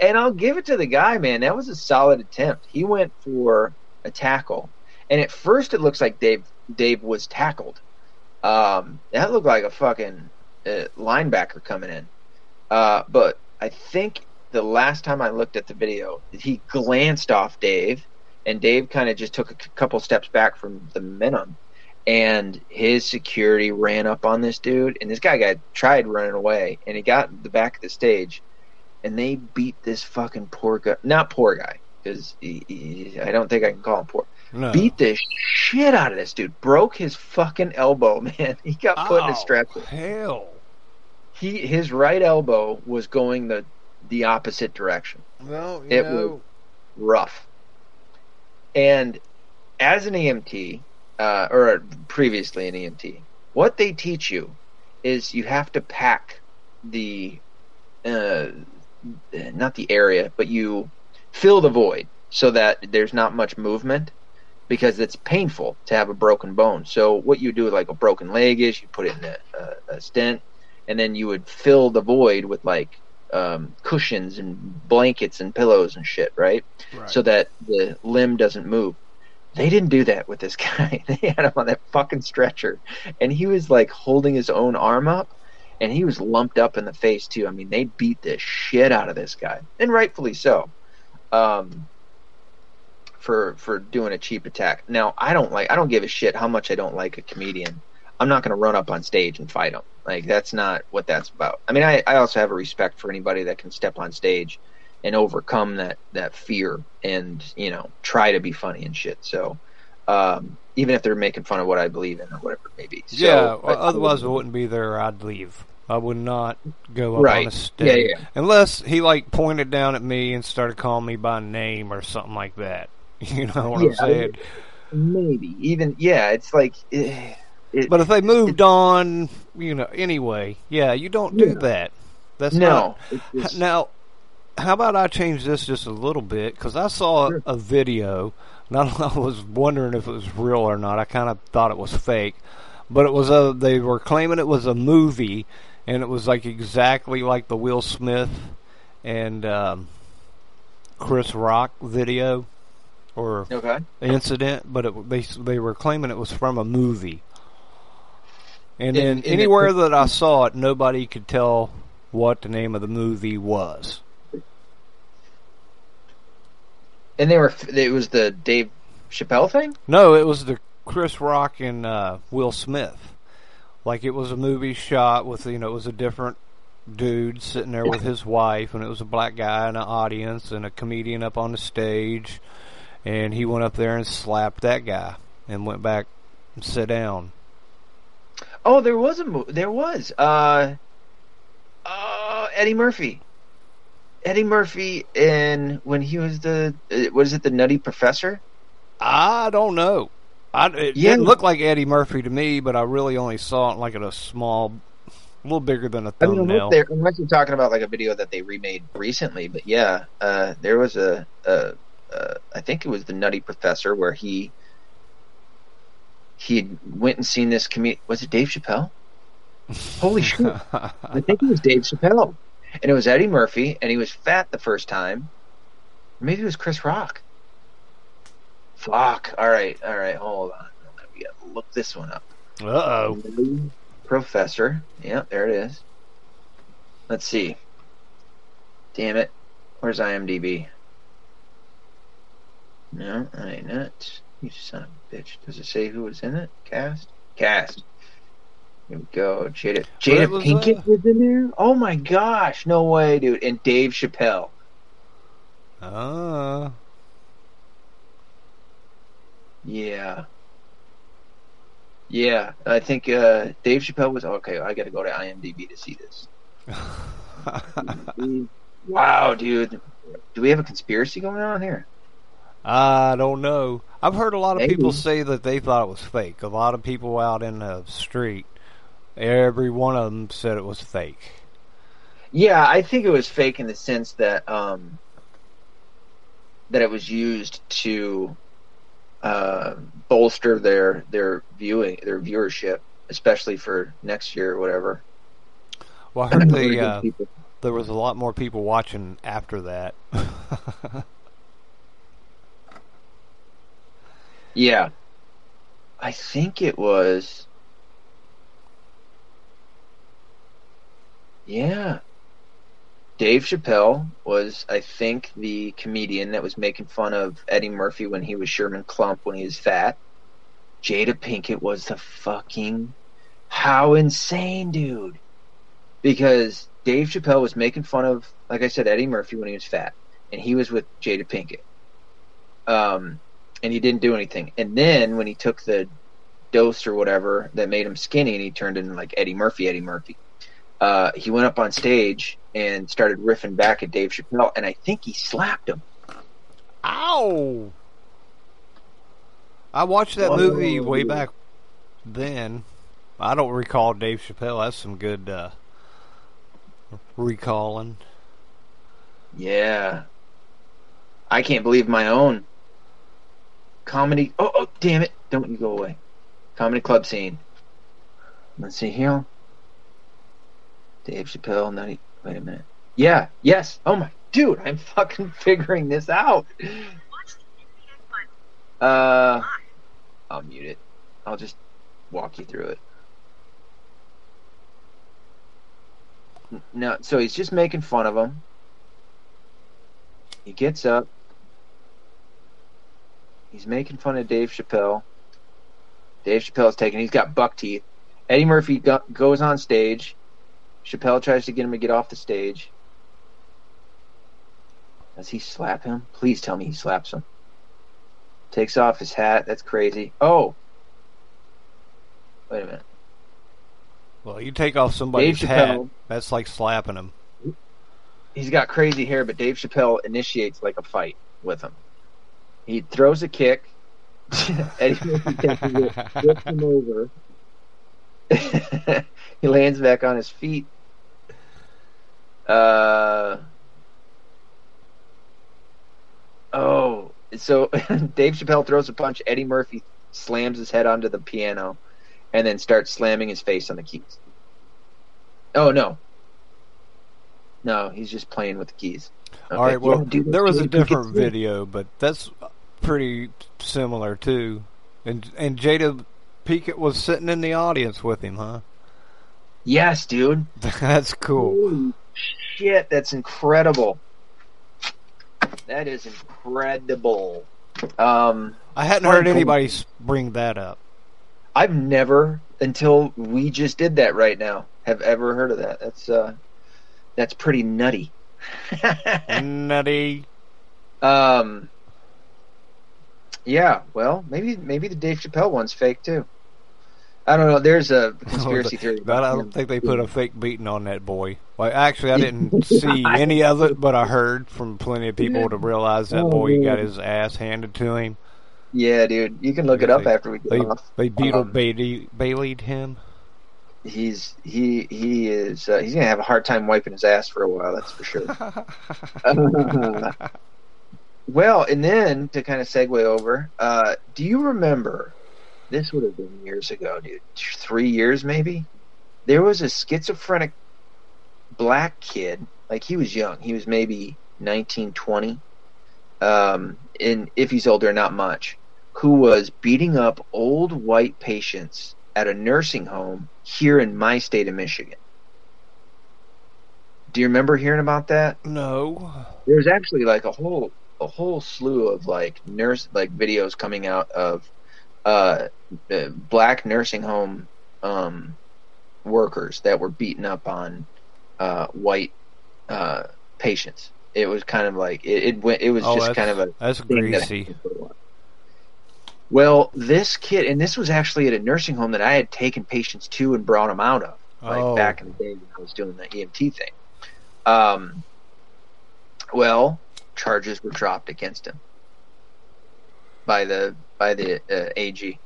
And I'll give it to the guy, man. That was a solid attempt. He went for a tackle. And at first it looks like Dave Dave was tackled. Um, that looked like a fucking uh, linebacker coming in. Uh, but I think... the last time I looked at the video, he glanced off Dave, and Dave kind of just took a c- couple steps back from the momentum, and his security ran up on this dude, and this guy got tried running away, and he got the back of the stage, and they beat this fucking poor guy. Not poor guy, because I don't think I can call him poor. No. Beat the shit out of this dude. Broke his fucking elbow, man. He got put oh, in a strap. Hell. He his right elbow was going the the opposite direction. Well, you it know. was rough. And as an E M T, uh, or previously an E M T, what they teach you is you have to pack the, uh, not the area, but you fill the void so that there's not much movement, because it's painful to have a broken bone. So what you do with like a broken leg is you put it in a, a, a stent, and then you would fill the void with like Um, cushions and blankets and pillows and shit, right? right? So that the limb doesn't move. They didn't do that with this guy. They had him on that fucking stretcher, and he was like holding his own arm up, and he was lumped up in the face too. I mean, they beat the shit out of this guy, and rightfully so, um, for for doing a cheap attack. Now, I don't like. I don't give a shit how much I don't like a comedian. I'm not going to run up on stage and fight him. Like, that's not what that's about. I mean, I, I also have a respect for anybody that can step on stage and overcome that, that fear and, you know, try to be funny and shit. So, um, even if they're making fun of what I believe in or whatever it may be. So, yeah, well, otherwise I wouldn't be there. I'd leave. I would not go up right. on a stage. Yeah, yeah. Unless he, like, pointed down at me and started calling me by name or something like that. You know what yeah, I'm saying? Maybe. Even, yeah, it's like... Ugh. It, but if they moved it, on, you know, anyway, yeah, you don't do yeah. that. That's no. Not, now, how about I change this just a little bit? Because I saw sure. a video, and I, I was wondering if it was real or not. I kind of thought it was fake. But it was a, they were claiming it was a movie, and it was like exactly like the Will Smith and um, Chris Rock video or okay. incident. But it, they they were claiming it was from a movie. And then in, in anywhere it, that I saw it, nobody could tell what the name of the movie was. And they were it was the Dave Chappelle thing? No, it was the Chris Rock and uh, Will Smith. Like, it was a movie shot with, you know, it was a different dude sitting there with his wife, and it was a black guy in the audience and a comedian up on the stage, and he went up there and slapped that guy and went back and sat down. Oh, there was a movie. There was. Uh, uh, Eddie Murphy. Eddie Murphy in, when he was the, was it the Nutty Professor? I don't know. I, it yeah. didn't look like Eddie Murphy to me, but I really only saw it like at a small, a little bigger than a thumbnail. I mean, unless you're talking about like a video that they remade recently, but yeah, uh, there was a, a, a, I think it was the Nutty Professor where he he had went and seen this comedian. Was it Dave Chappelle? Holy shit. I think it was Dave Chappelle. And it was Eddie Murphy, and he was fat the first time. Maybe it was Chris Rock. Fuck. All right, all right, hold on. We gotta look this one up. Uh-oh. Nutty Professor. Yeah, there it is. Let's see. Damn it. Where's I M D B? No, I ain't nuts. You son of a bitch. Does it say who was in it? Cast? Cast. Here we go. Jada, Jada was Pinkett that? was in there? Oh my gosh. No way, dude. And Dave Chappelle. Ah. Uh. Yeah. Yeah. I think uh, Dave Chappelle was... Okay, I gotta go to I M D B to see this. Wow, dude. Do we have a conspiracy going on here? I don't know. I've heard a lot of Maybe. people say that they thought it was fake. A lot of people out in the street, every one of them said it was fake. Yeah, I think it was fake in the sense that um, that it was used to uh, bolster their their viewing, their viewership, especially for next year or whatever. Well, I heard the, uh, there was a lot more people watching after that. Yeah. I think it was... Yeah. Dave Chappelle was, I think, the comedian that was making fun of Eddie Murphy when he was Sherman Klump, when he was fat. Jada Pinkett was the fucking... How insane, dude! Because Dave Chappelle was making fun of, like I said, Eddie Murphy when he was fat. And he was with Jada Pinkett. Um, and he didn't do anything. And then when he took the dose or whatever that made him skinny and he turned into like Eddie Murphy, Eddie Murphy, uh, he went up on stage and started riffing back at Dave Chappelle. And I think he slapped him. Ow! I watched that Whoa. movie way back then. I don't recall Dave Chappelle. That's some good... Uh... recalling. Yeah. I can't believe my own comedy. Oh, oh, damn it. Don't you go away. Comedy club scene. Let's see here. Dave Chappelle, Nutty. Wait a minute. Yeah. Yes. Oh my. Dude, I'm fucking figuring this out. Uh, I'll mute it. I'll just walk you through it. No, so he's just making fun of him. He gets up. He's making fun of Dave Chappelle. Dave Chappelle's taking. He's got buck teeth. Eddie Murphy go, goes on stage. Chappelle tries to get him to get off the stage. Does he slap him? Please tell me he slaps him. Takes off his hat. That's crazy. Oh, wait a minute. Well, you take off somebody's Dave Chappelle, hat, that's like slapping him. He's got crazy hair, but Dave Chappelle initiates like a fight with him. He throws a kick. Eddie Murphy takes it, flips him over. He lands back on his feet. Uh, oh, so Dave Chappelle throws a punch. Eddie Murphy slams his head onto the piano. And then starts slamming his face on the keys. Oh, no. No, he's just playing with the keys. Okay. All right, well, yeah, there was a different video, but that's pretty similar, too. And and Jada Pinkett was sitting in the audience with him, huh? Yes, dude. That's cool. Holy shit, that's incredible. That is incredible. Um, I hadn't heard anybody bring that up. I've never, until we just did that right now, have ever heard of that. That's uh, that's pretty nutty. Nutty. Um. Yeah. Well, maybe maybe the Dave Chappelle one's fake too. I don't know. There's a conspiracy theory. But I don't think they put a fake beating on that boy. Well, actually, I didn't see any of it, but I heard from plenty of people to realize that boy got his ass handed to him. Yeah, dude. You can look it up after we get they, off. They beetle um, Bailey'd him. He's he he is uh, he's gonna have a hard time wiping his ass for a while. That's for sure. uh, well, and then to kind of segue over, uh, do you remember this would have been years ago, dude, three years maybe, there was a schizophrenic black kid, like he was young, he was maybe nineteen, twenty, um, and if he's older, not much, who was beating up old white patients at a nursing home here in my state of Michigan. Do you remember hearing about that? No. There's actually like a whole a whole slew of like nurse like videos coming out of uh, black nursing home um, workers that were beating up on uh, white uh, patients. It was kind of like it, it went. It was oh, just kind of a that's greasy. That well, this kid, and this was actually at a nursing home that I had taken patients to and brought them out of, like oh. back in the day when I was doing the E M T thing. Um. Well, charges were dropped against him by the by the uh, A G,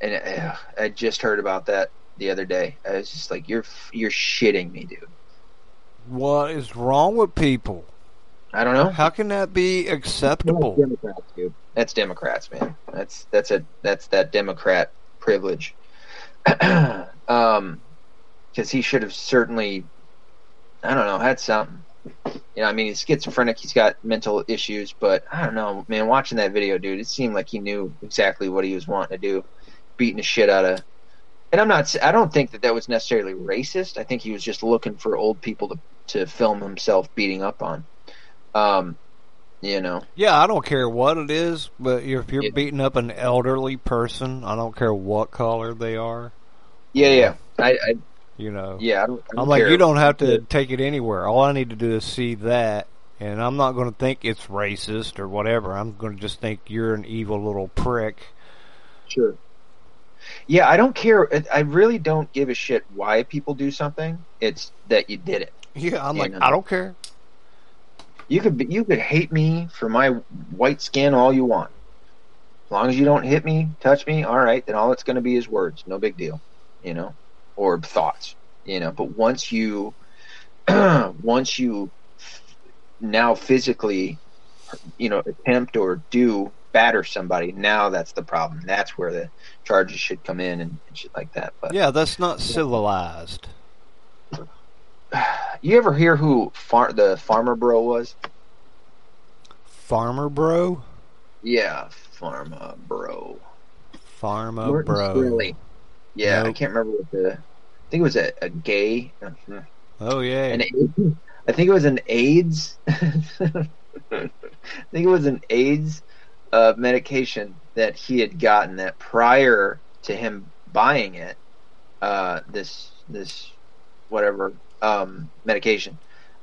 and uh, I just heard about that the other day. I was just like, "You're you're shitting me, dude." What is wrong with people? I don't know. How can that be acceptable? That's Democrats, dude. That's Democrats, man. That's that's a that's that Democrat privilege. um, because he should have certainly. I don't know, had something. You know, I mean, he's schizophrenic, he's got mental issues, but I don't know, man, watching that video, dude, it seemed like he knew exactly what he was wanting to do, beating the shit out of... And I'm not... I don't think that that was necessarily racist. I think he was just looking for old people to, to film himself beating up on. Um, you know? Yeah, I don't care what it is, but if you're yeah. beating up an elderly person, I don't care what color they are. Yeah, yeah. I... I You know, yeah, I don't, I don't I'm like, care. You don't have to take it anywhere. All I need to do is see that, and I'm not going to think it's racist or whatever. I'm going to just think you're an evil little prick. Sure. Yeah, I don't care. I really don't give a shit why people do something. It's that you did it. Yeah, I'm you like, know? I don't care. You could you could hate me for my white skin all you want. As long as you don't hit me, touch me, all right, then all it's going to be is words. No big deal, you know? Or thoughts, you know, but once you once you f- now physically, you know, attempt or do batter somebody, now that's the problem. That's where the charges should come in and, and shit like that. But yeah, that's not civilized. You ever hear who far- the Farmer Bro was? Farmer Bro? Yeah, Farmer Bro. Farmer Martin Bro. Really? Yeah, nope. I can't remember what the... I think it was a, a gay... Oh, yeah. An, I think it was an AIDS... I think it was an AIDS uh, medication that he had gotten that prior to him buying it, uh, this, this whatever um, medication,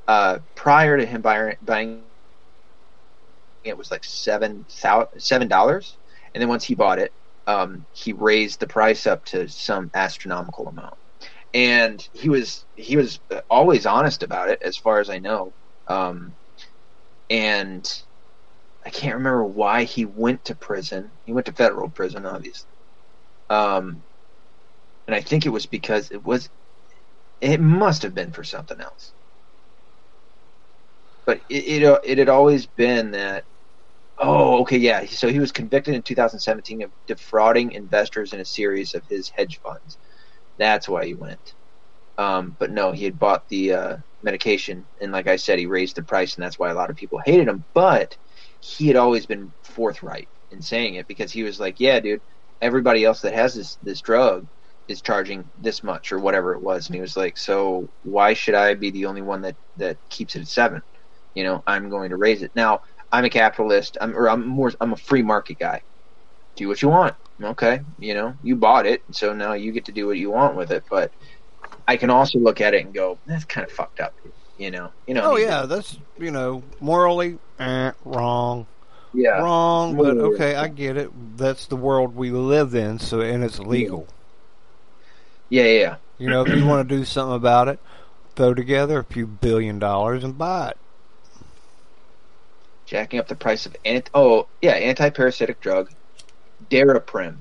uh, prior to him buy, buying it was like seven dollars, seven dollars, and then once he bought it, Um, he raised the price up to some astronomical amount, and he was he was always honest about it, as far as I know. Um, and I can't remember why he went to prison. He went to federal prison, obviously. Um, and I think it was because it was it must have been for something else. But it it, it had always been that. Oh, okay, yeah. So he was convicted in two thousand seventeen of defrauding investors in a series of his hedge funds. That's why he went. Um, but no, he had bought the uh, medication, and like I said, he raised the price, and that's why a lot of people hated him. But he had always been forthright in saying it, because he was like, yeah, dude, everybody else that has this, this drug is charging this much or whatever it was. And he was like, so why should I be the only one that, that keeps it at seven? You know, I'm going to raise it. Now, I'm a capitalist. I'm, or I'm more. I'm a free market guy. Do what you want. Okay, you know, you bought it, so now you get to do what you want with it. But I can also look at it and go, that's kind of fucked up. You know. You know. Oh yeah, that's you know morally eh, wrong. Yeah, wrong. But okay, I get it. That's the world we live in. So and it's legal. Yeah, yeah. yeah. You know, if you want to do something about it, throw together a few billion dollars and buy it. Jacking up the price of anti- oh yeah anti-parasitic drug Daraprim.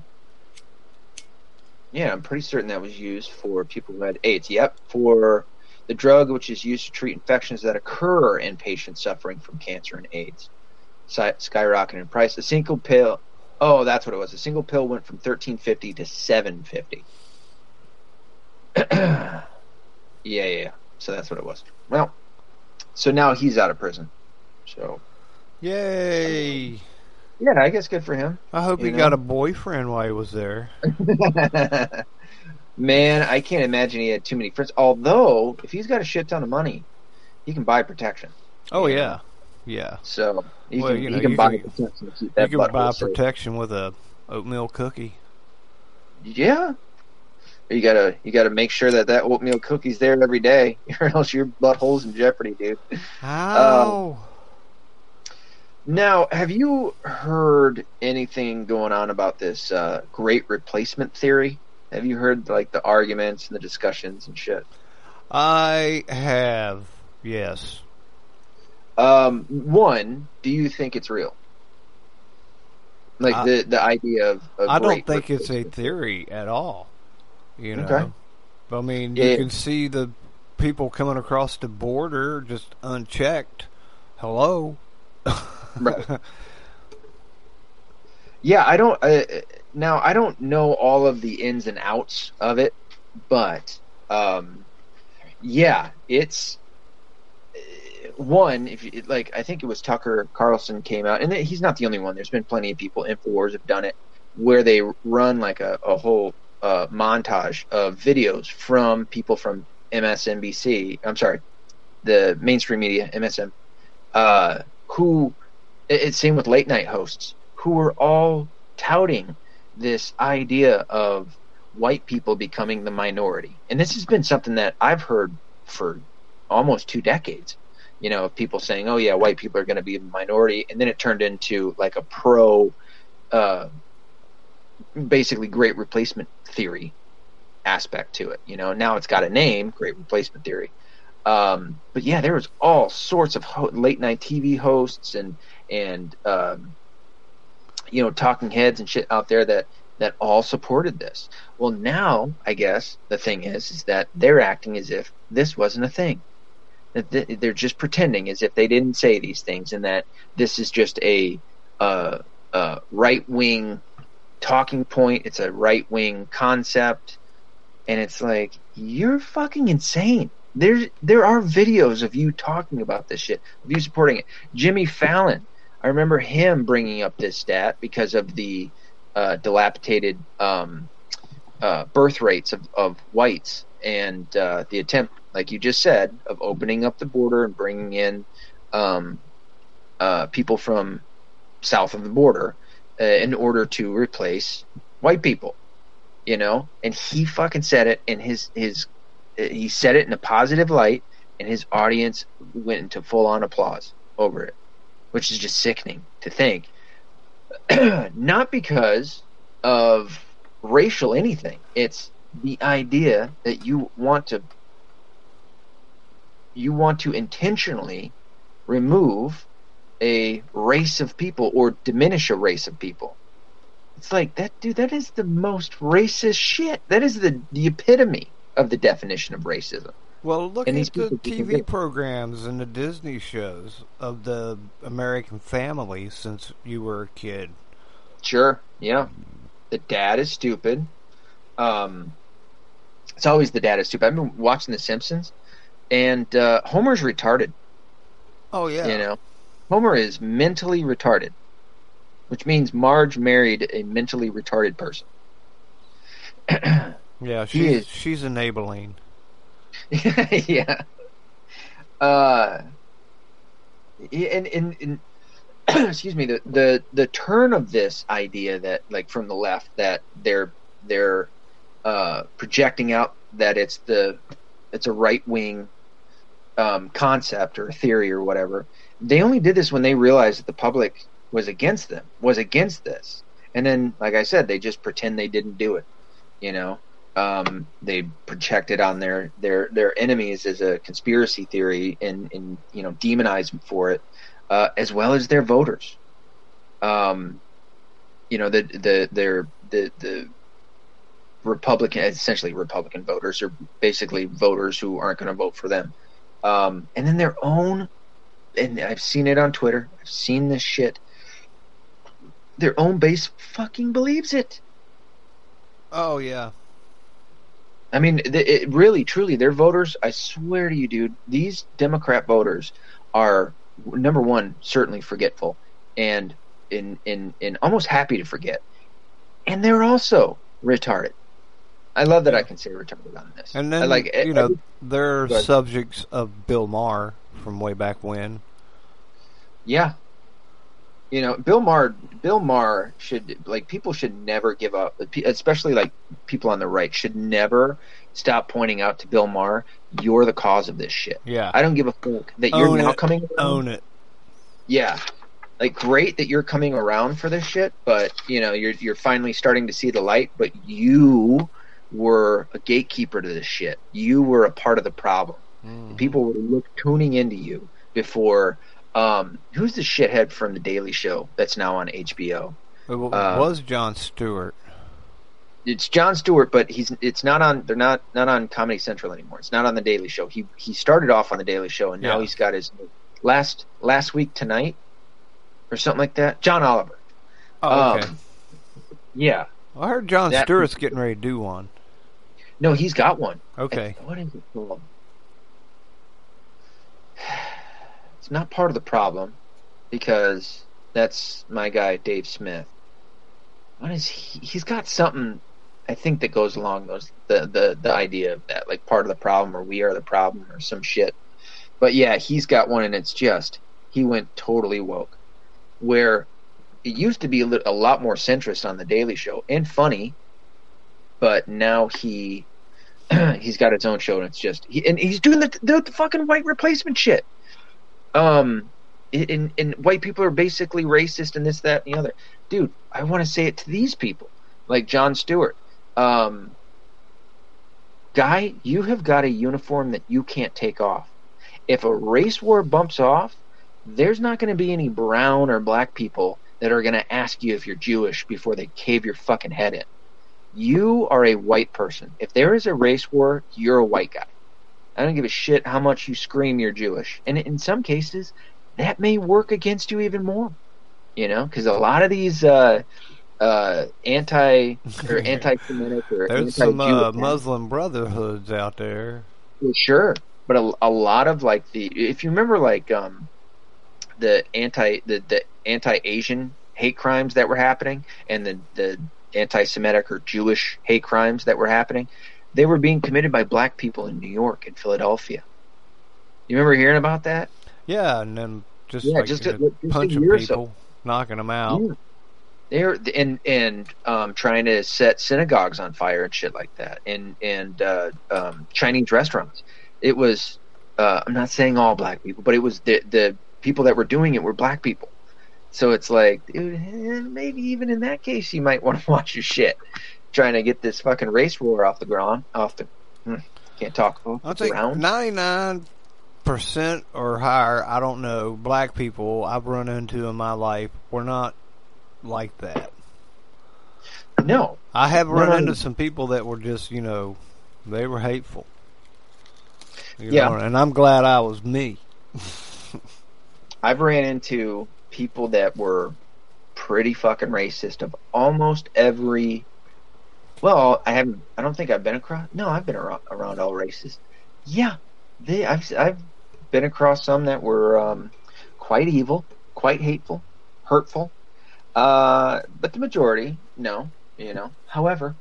Yeah, I'm pretty certain that was used for people who had AIDS. Yep, for the drug which is used to treat infections that occur in patients suffering from cancer and AIDS. Skyrocketing in price. A single pill, Oh, that's what it was. A single pill went from thirteen fifty to seven fifty. yeah, yeah, yeah. So that's what it was. Well, so now he's out of prison. So, yay! Yeah, I guess good for him. I hope he got a boyfriend while he was there. Man, I can't imagine he had too many friends. Although, if he's got a shit ton of money, he can buy protection. Oh yeah, yeah. So he well, can, you know, he can you buy can, protection. You can buy protection safe. With a oatmeal cookie. Yeah. You gotta, you gotta make sure that that oatmeal cookie's there every day, or else your butthole's in jeopardy, dude. Ow. Um, now, have you heard anything going on about this uh, great replacement theory? Have you heard like the arguments and the discussions and shit? I have, yes. Um, one, do you think it's real? Like I, the the idea of, of I don't think it's a theory at all. You know, okay. I mean, you yeah. can see the people coming across the border just unchecked. Hello. Right. Yeah, I don't. Uh, now, I don't know all of the ins and outs of it, but um, yeah, it's one. If you, like, I think it was Tucker Carlson came out, and he's not the only one. There's been plenty of people. InfoWars have done it, where they run like a, a whole. Uh, montage of videos from people from M S N B C, I'm sorry, the mainstream media, M S N, uh, who, it's same with late night hosts, who were all touting this idea of white people becoming the minority. And this has been something that I've heard for almost two decades, you know, of people saying, oh yeah, white people are going to be the minority. And then it turned into like a pro, uh, basically great replacement theory aspect to it, you know. Now it's got a name, great replacement theory. Um, but yeah, there was all sorts of ho- late night T V hosts and and um, you know, talking heads and shit out there that that all supported this. Well, now I guess the thing is, is that they're acting as if this wasn't a thing. That th- they're just pretending as if they didn't say these things, and that this is just a uh, uh, right wing. Talking point. It's a right wing concept, and it's like, you're fucking insane. There's there are videos of you talking about this shit, of you supporting it. Jimmy Fallon, I remember him bringing up this stat because of the uh, dilapidated um, uh, birth rates of, of whites and uh, the attempt, like you just said, of opening up the border and bringing in um, uh, people from south of the border. In order to replace white people, you know, and he fucking said it, and his his he said it in a positive light, and his audience went into full on applause over it, which is just sickening to think. Not because of racial anything; it's the idea that you want to you want to intentionally remove a race of people or diminish a race of people. It's like, that dude, that is the most racist shit. That is the, the epitome of the definition of racism. Well, look and at the T V get... programs and the Disney shows of the American family since you were a kid. Sure, yeah. The dad is stupid. Um, it's always the dad is stupid. I've been watching The Simpsons, and uh, Homer's retarded. Oh, yeah. You know? Homer is mentally retarded, which means Marge married a mentally retarded person. Yeah, she's, she is, she's enabling. Yeah. Uh, and, and, and excuse me, the, the, the turn of this idea that, like, from the left, that they're they're uh, projecting out that it's the it's a right wing um, concept or theory or whatever. They only did this when they realized that the public was against them, was against this. And then, like I said, they just pretend they didn't do it. You know, um, they project it on their, their, their enemies as a conspiracy theory and, and you know, demonize them for it, uh, as well as their voters. Um, you know, the the their the the Republican, essentially Republican voters, are basically voters who aren't going to vote for them. Um, and then their own. And I've seen it on Twitter. I've seen this shit. their own base fucking believes it. Oh, yeah. I mean, it really, truly, their voters, I swear to you, dude, these Democrat voters are, number one, certainly forgetful and in, in, in almost happy to forget. And they're also retarded. I love that I can say retarded on this. And then, like, you I, know, I, they're subjects of Bill Maher from way back when. Yeah. You know, Bill Maher, Bill Maher should, like, people should never give up, especially, like, people on the right should never stop pointing out to Bill Maher, you're the cause of this shit. Yeah. I don't give a fuck that own you're now it. coming around. Own it. Yeah. Like, great that you're coming around for this shit, but, you know, you're you're finally starting to see the light, but you were a gatekeeper to this shit. You were a part of the problem. Mm. People were look, tuning into you before... Um, who's the shithead from The Daily Show that's now on H B O? It was uh, John Stewart. It's John Stewart, but he's it's not on. They're not not on Comedy Central anymore. It's not on The Daily Show. He he started off on The Daily Show, and yeah. now he's got his last last week tonight or something like that. John Oliver. Oh, okay. Um, yeah, I heard John that, Stewart's getting ready to do one. No, he's got one. Okay, I, what is it called? It's not part of the problem, because that's my guy Dave Smith. What is he? He's got something, I think, that goes along those the, the the idea of that, like part of the problem, or we are the problem, or some shit. But yeah, he's got one, and it's just he went totally woke, where it used to be a, li- a lot more centrist on The Daily Show and funny, but now he he's got his own show, and it's just he, and he's doing the, the the fucking white replacement shit. Um, and, and white people are basically racist and this, that, and the other. Dude, I want to say it to these people, like John Stewart. Um, Guy, you have got a uniform that you can't take off. If a race war bumps off, there's not going to be any brown or black people that are going to ask you if you're Jewish before they cave your fucking head in. You are a white person. If there is a race war, you're a white guy. I don't give a shit how much you scream you're Jewish. And in some cases, that may work against you even more. You know? Because a lot of these uh, uh, anti- or anti-Semitic or There's anti-Jewish some uh, Muslim brotherhoods out there. Well, sure. But a, a lot of, like, the... If you remember, like, um, the, anti, the, the anti-Asian hate crimes that were happening and the, the anti-Semitic or Jewish hate crimes that were happening... They were being committed by black people in New York and Philadelphia. You remember hearing about that? Yeah, and then just, yeah, like, just a, just punching people, so. knocking them out. Yeah. They're and and um, trying to set synagogues on fire and shit like that, and and uh, um, Chinese restaurants. It was uh, I'm not saying all black people, but it was the the people that were doing it were black people. So it's like, dude, maybe even in that case, you might want to watch your shit. Trying to get this fucking race war off the ground, off the can't talk. I'll take ninety-nine percent or higher. I don't know. Black people I've run into in my life were not like that. No, I have run no, into some people that were just, you know, they were hateful. You yeah, know, and I'm glad I was me. I've ran into people that were pretty fucking racist of almost every. Well, I haven't. I don't think I've been across. No, I've been around, around all races. Yeah, they. I've. I've been across some that were um, quite evil, quite hateful, hurtful. Uh, but the majority, no. You know. However,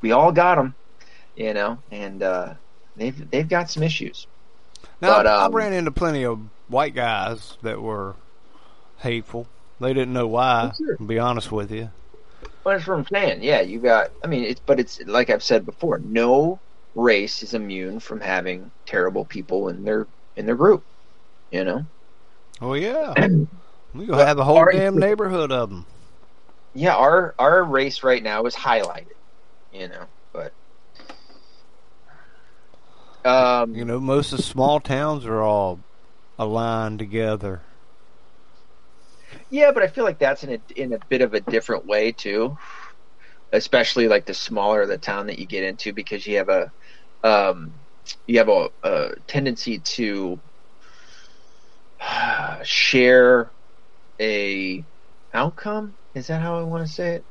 we all got them. You know, and uh, they've they've got some issues. Now, but, um, I ran into plenty of white guys that were hateful. They didn't know why. Sure. To be honest with you. Well, that's what I'm saying. Yeah, you got. I mean, it's but it's like I've said before. No race is immune from having terrible people in their in their group. You know. Oh yeah, we gonna have a whole our, damn neighborhood of them. Yeah, our our race right now is highlighted. You know, but um, you know, most of the small towns are all aligned together. Yeah, but I feel like that's in a, in a bit of a different way, too. Especially, like, the smaller the town that you get into, because you have a um, you have a, a tendency to share a outcome? Is that how I want to say it?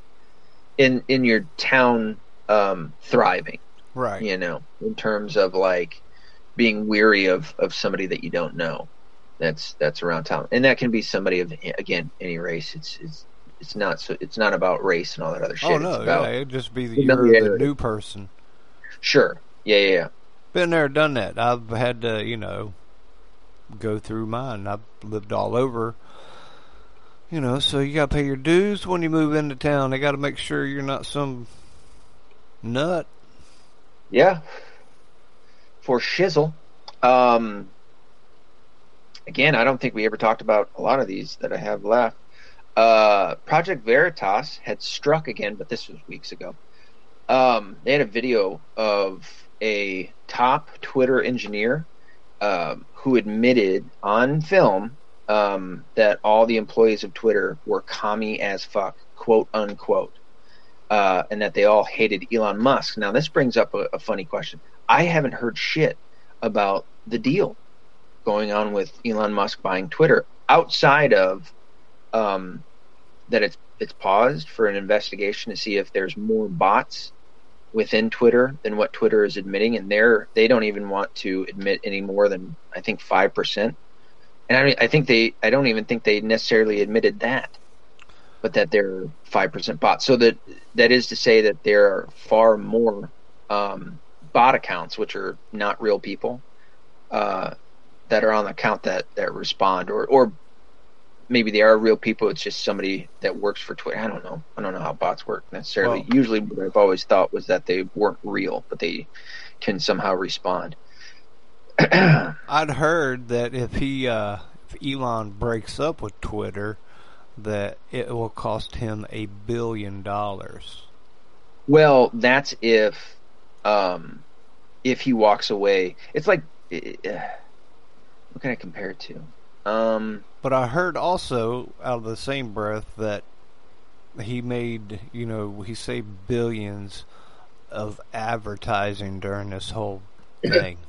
In in your town um, thriving. Right. You know, in terms of like being weary of, of somebody that you don't know that's that's around town. And that can be somebody of, again, any race. It's it's it's not so it's not about race and all that other shit. Oh no, it's about, yeah, it'd just be the, you're the new person. Sure. Yeah, yeah, yeah. Been there, done that. I've had to, you know, go through mine. I've lived all over. You know, so you got to pay your dues when you move into town. They got to make sure you're not some nut. Yeah. For shizzle. Um, again, I don't think we ever talked about a lot of these that I have left. Uh, Project Veritas had struck again, but this was weeks ago. Um, they had a video of a top Twitter engineer um, who admitted on film um, that all the employees of Twitter were commie as fuck, quote unquote, uh, and that they all hated Elon Musk. Now, this brings up a, a funny question. I haven't heard shit about the deal going on with Elon Musk buying Twitter outside of um, that it's it's paused for an investigation to see if there's more bots within Twitter than what Twitter is admitting, and they're they don't even want to admit any more than I think five percent. And I mean, I think they I don't even think they necessarily admitted that, but that they're five percent bots. So that that is to say that there are far more um, bot accounts, which are not real people, uh, that are on the account that that respond or or. Maybe they are real people. It's just somebody that works for Twitter. I don't know. I don't know how bots work necessarily. Well, usually what I've always thought was that they weren't real, but they can somehow respond. I'd heard that if he, uh, if Elon breaks up with Twitter, that it will cost him a billion dollars. Well, that's if, um, if he walks away. It's like, uh, what can I compare it to? Um, but I heard also out of the same breath that he made, you know, he saved billions of advertising during this whole thing.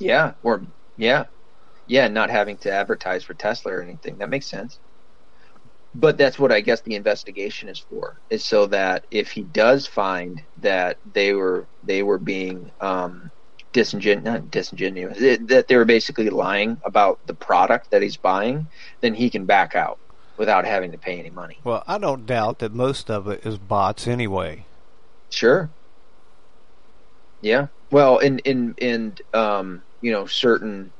Yeah, or yeah, yeah, not having to advertise for Tesla or anything. That makes sense. But that's what I guess the investigation is for, is so that if he does find that they were they were being. Um, Disingen- not disingenuous, it, that they were basically lying about the product that he's buying, then he can back out without having to pay any money. Well, I don't doubt that most of it is bots anyway. Sure. Yeah. Well, and, and, and um, you know, certain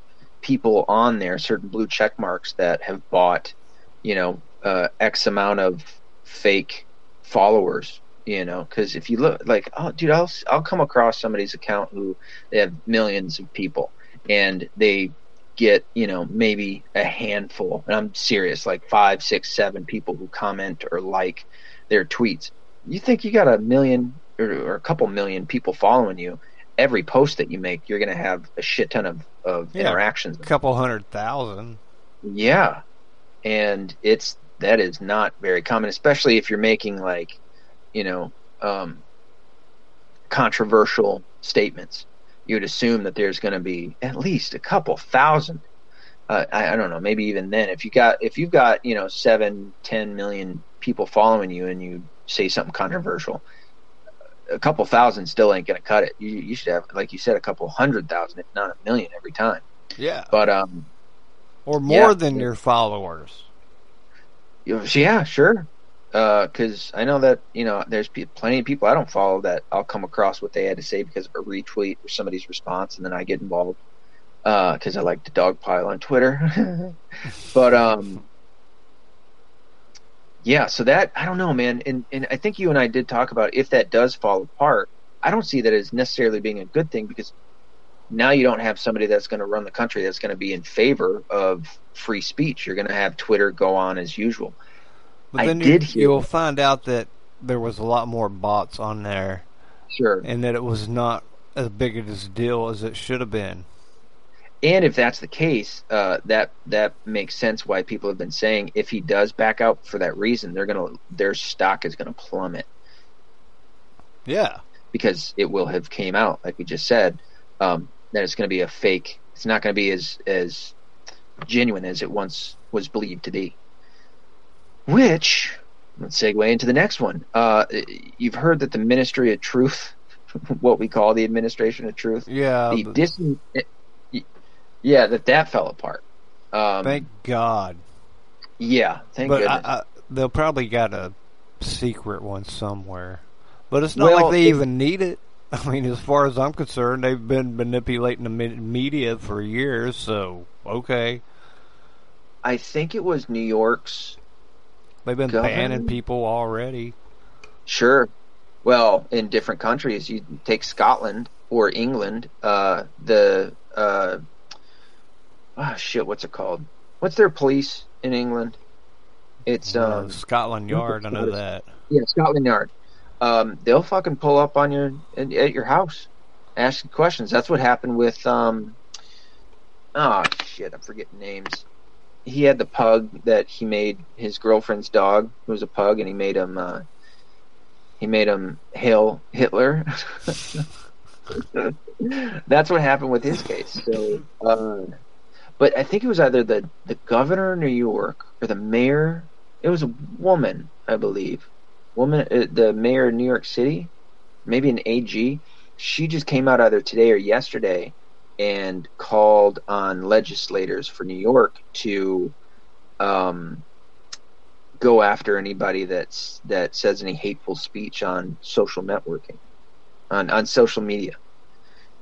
people on there, certain blue check marks that have bought, you know, uh, X amount of fake followers. You know, because if you look, like, oh, dude, I'll I'll come across somebody's account who they have millions of people, and they get, you know, maybe a handful, and I'm serious, like five, six, seven people who comment or like their tweets. You think you got a million or, or a couple million people following you? Every post that you make, you're going to have a shit ton of of yeah, interactions. A couple hundred thousand. Yeah, and it's that is not very common, especially if you're making like. You know, um, controversial statements. You would assume that there's going to be at least a couple thousand. Uh, I, I don't know, maybe even then. If you got, if you've got, you know, seven, ten million people following you, and you say something controversial, a couple thousand still ain't going to cut it. You, you should have, like you said, a couple hundred thousand, if not a million, every time. Yeah. But um, or more yeah. than your followers. Yeah, sure. Because uh, I know that, you know, there's p- plenty of people I don't follow that I'll come across what they had to say because of a retweet or somebody's response, and then I get involved because uh, I like to dogpile on Twitter. But um, yeah, so that I don't know, man, and and I think you and I did talk about if that does fall apart, I don't see that as necessarily being a good thing because now you don't have somebody that's going to run the country that's going to be in favor of free speech. You're going to have Twitter go on as usual. But then I did you, you'll find out that there was a lot more bots on there. Sure. And that it was not as big of a deal as it should have been. And if that's the case, uh, that that makes sense why people have been saying if he does back out for that reason, they're gonna their stock is gonna plummet. Yeah. Because it will have came out, like we just said, um, that it's gonna be a fake. It's not gonna be as as genuine as it once was believed to be. Which, let's segue into the next one. Uh, you've heard that the Ministry of Truth, what we call the Administration of Truth, yeah, the but... dis- yeah, that that fell apart. Um, thank God. Yeah, thank but goodness. I, I, they'll probably got a secret one somewhere, but it's not well, like they it, even need it. I mean, as far as I'm concerned, they've been manipulating the media for years, so okay. I think it was New York's. They've been government. Banning people already. Sure. Well, in different countries, you take Scotland or England. Uh, the uh, oh shit, what's it called? What's their police in England? It's uh, um, Scotland Yard. I know that. Yeah, Scotland Yard. Um, they'll fucking pull up on your at your house, ask you questions. That's what happened with um. Oh shit, I'm forgetting names. He had the pug that he made his girlfriend's dog, who was a pug, and he made him. Uh, he made him hail Hitler. That's what happened with his case. So, uh, but I think it was either the the governor of New York or the mayor. It was a woman, I believe. Woman, uh, the mayor of New York City, maybe an A G. She just came out either today or yesterday and called on legislators for New York to um, go after anybody that's that says any hateful speech on social networking, on, on social media,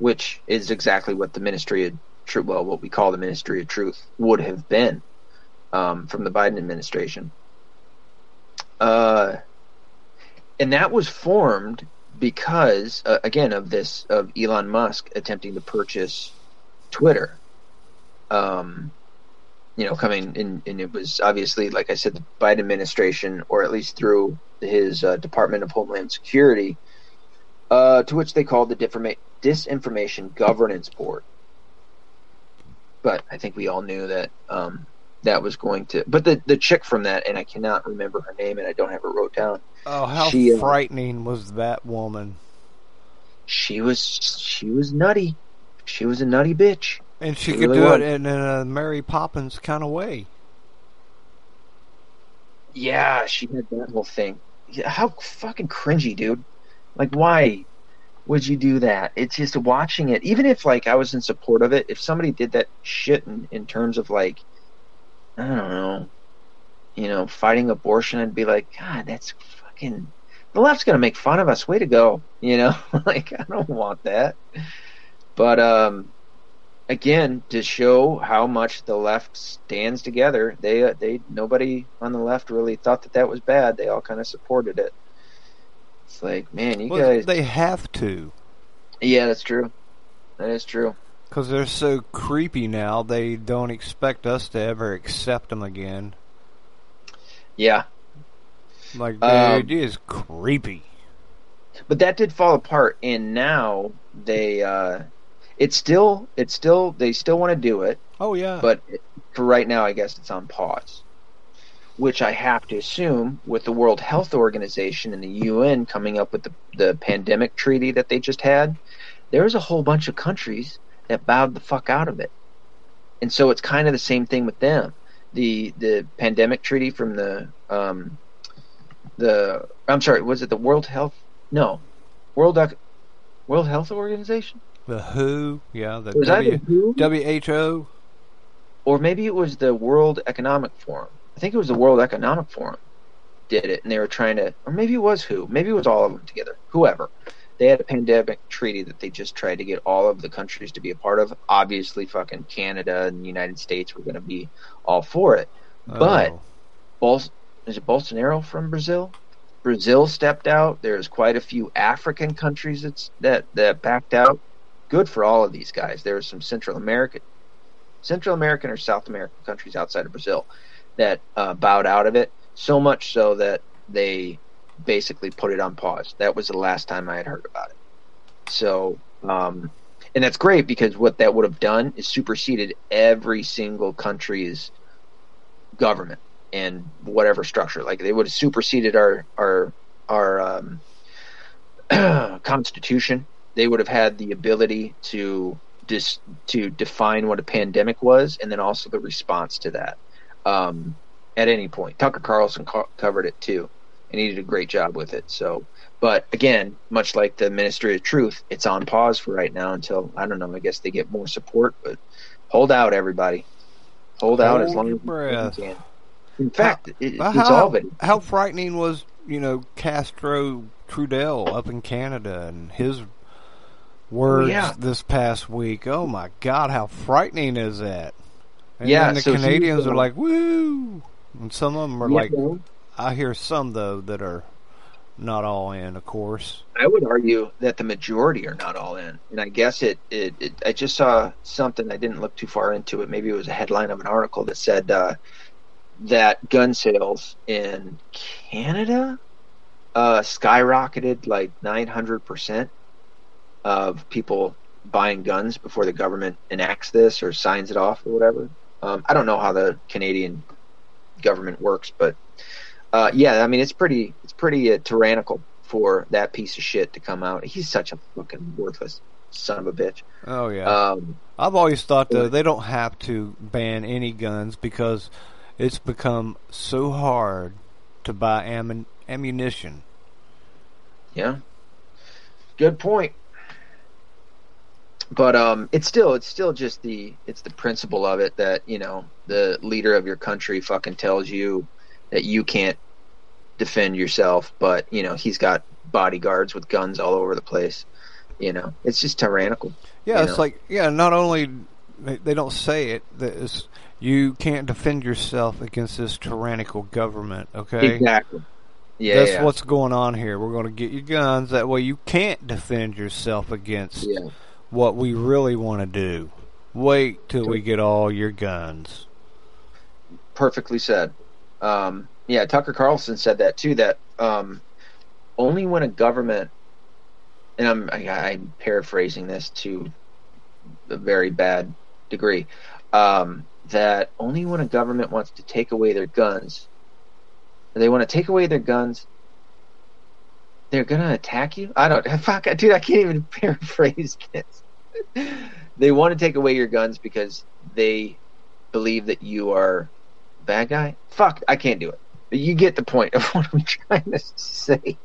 which is exactly what the Ministry of Truth, well, what we call the Ministry of Truth, would have been um, from the Biden administration. Uh, and that was formed because, uh, again, of this of Elon Musk attempting to purchase Twitter, um, you know, coming in, and it was obviously, like I said, the Biden administration, or at least through his uh, Department of Homeland Security, uh, to which they called the Difforma- Disinformation Governance Board. But I think we all knew that um, that was going to. But the the chick from that, and I cannot remember her name, and I don't have it wrote down. Oh, how she, frightening uh, was that woman? She was she was nutty. She was a nutty bitch. And she, she could really do was. it in a Mary Poppins kind of way. Yeah, she had that whole thing. How fucking cringy, dude. Like, why would you do that? It's just watching it. Even if, like, I was in support of it, if somebody did that shit in, in terms of, like, I don't know, you know, fighting abortion, I'd be like, God, that's... Can, the left's going to make fun of us. Way to go. You know, like, I don't want that. But, um, again, to show how much the left stands together, they, they, nobody on the left really thought that that was bad. They all kind of supported it. It's like, man, you well, guys. They have to. Yeah, that's true. That is true. Because they're so creepy now, they don't expect us to ever accept them again. Yeah. Like, the um, idea is creepy. But that did fall apart, and now they, uh, it's still, it's still, they still want to do it. Oh, yeah. But it, for right now, I guess it's on pause, which I have to assume with the World Health Organization and the U N coming up with the, the pandemic treaty that they just had, there's a whole bunch of countries that bowed the fuck out of it. And so it's kind of the same thing with them. The, the pandemic treaty from the, um, The I'm sorry, was it the World Health? No, World World Health Organization. The W H O, yeah, the, w, the W H O, or maybe it was the World Economic Forum. I think it was the World Economic Forum did it, and they were trying to, or maybe it was W H O, maybe it was all of them together. Whoever, they had a pandemic treaty that they just tried to get all of the countries to be a part of. Obviously, fucking Canada and the United States were going to be all for it, oh. but both. Is it Bolsonaro from Brazil? Brazil stepped out. There's quite a few African countries that's, that that backed out. Good for all of these guys. There are some Central American, Central American or South American countries outside of Brazil that uh, bowed out of it, so much so that they basically put it on pause. That was the last time I had heard about it. So, um, and that's great because what that would have done is superseded every single country's government. And whatever structure, like they would have superseded our our our um, constitution. They would have had the ability to dis- to define what a pandemic was, and then also the response to that. Um, at any point. Tucker Carlson co- covered it too, and he did a great job with it. So, but again, much like the Ministry of Truth, it's on pause for right now until, I don't know, I guess they get more support. But hold out, everybody. Hold out hold as long as you can. In fact, how, it, it's how, all been. How frightening was, you know, Castro Trudell up in Canada and his words yeah. this past week? Oh my God, how frightening is that? And yeah, then the so Canadians are like, woo! And some of them are yeah. like, I hear some, though, that are not all in, of course. I would argue that the majority are not all in. And I guess it, it, it I just saw something, I didn't look too far into it. Maybe it was a headline of an article that said uh, that gun sales in Canada uh, skyrocketed like nine hundred percent of people buying guns before the government enacts this or signs it off or whatever. Um, I don't know how the Canadian government works, but uh, yeah, I mean, it's pretty, it's pretty uh, tyrannical for that piece of shit to come out. He's such a fucking worthless son of a bitch. Oh yeah. Um, I've always thought though they don't have to ban any guns because it's become so hard to buy am- ammunition. Yeah. Good point. But um, it's still it's still just the it's the principle of it that, you know, the leader of your country fucking tells you that you can't defend yourself, but, you know, he's got bodyguards with guns all over the place. You know, it's just tyrannical. Yeah, it's know? like yeah. Not only they don't say it, that you can't defend yourself against this tyrannical government. Okay, exactly. Yeah, that's yeah. what's going on here. We're going to get you guns that way you can't defend yourself against. Yeah. What we really want to do. Wait till we get all your guns. Perfectly said. Um, yeah, Tucker Carlson said that too, that um, only when a government, and I'm, I, I'm paraphrasing this to a very bad degree, um, that only when a government wants to take away their guns, they want to take away their guns, they're going to attack you? I don't... Fuck, dude, I can't even paraphrase this. They want to take away your guns because they believe that you are a bad guy? Fuck, I can't do it. But you get the point of what I'm trying to say.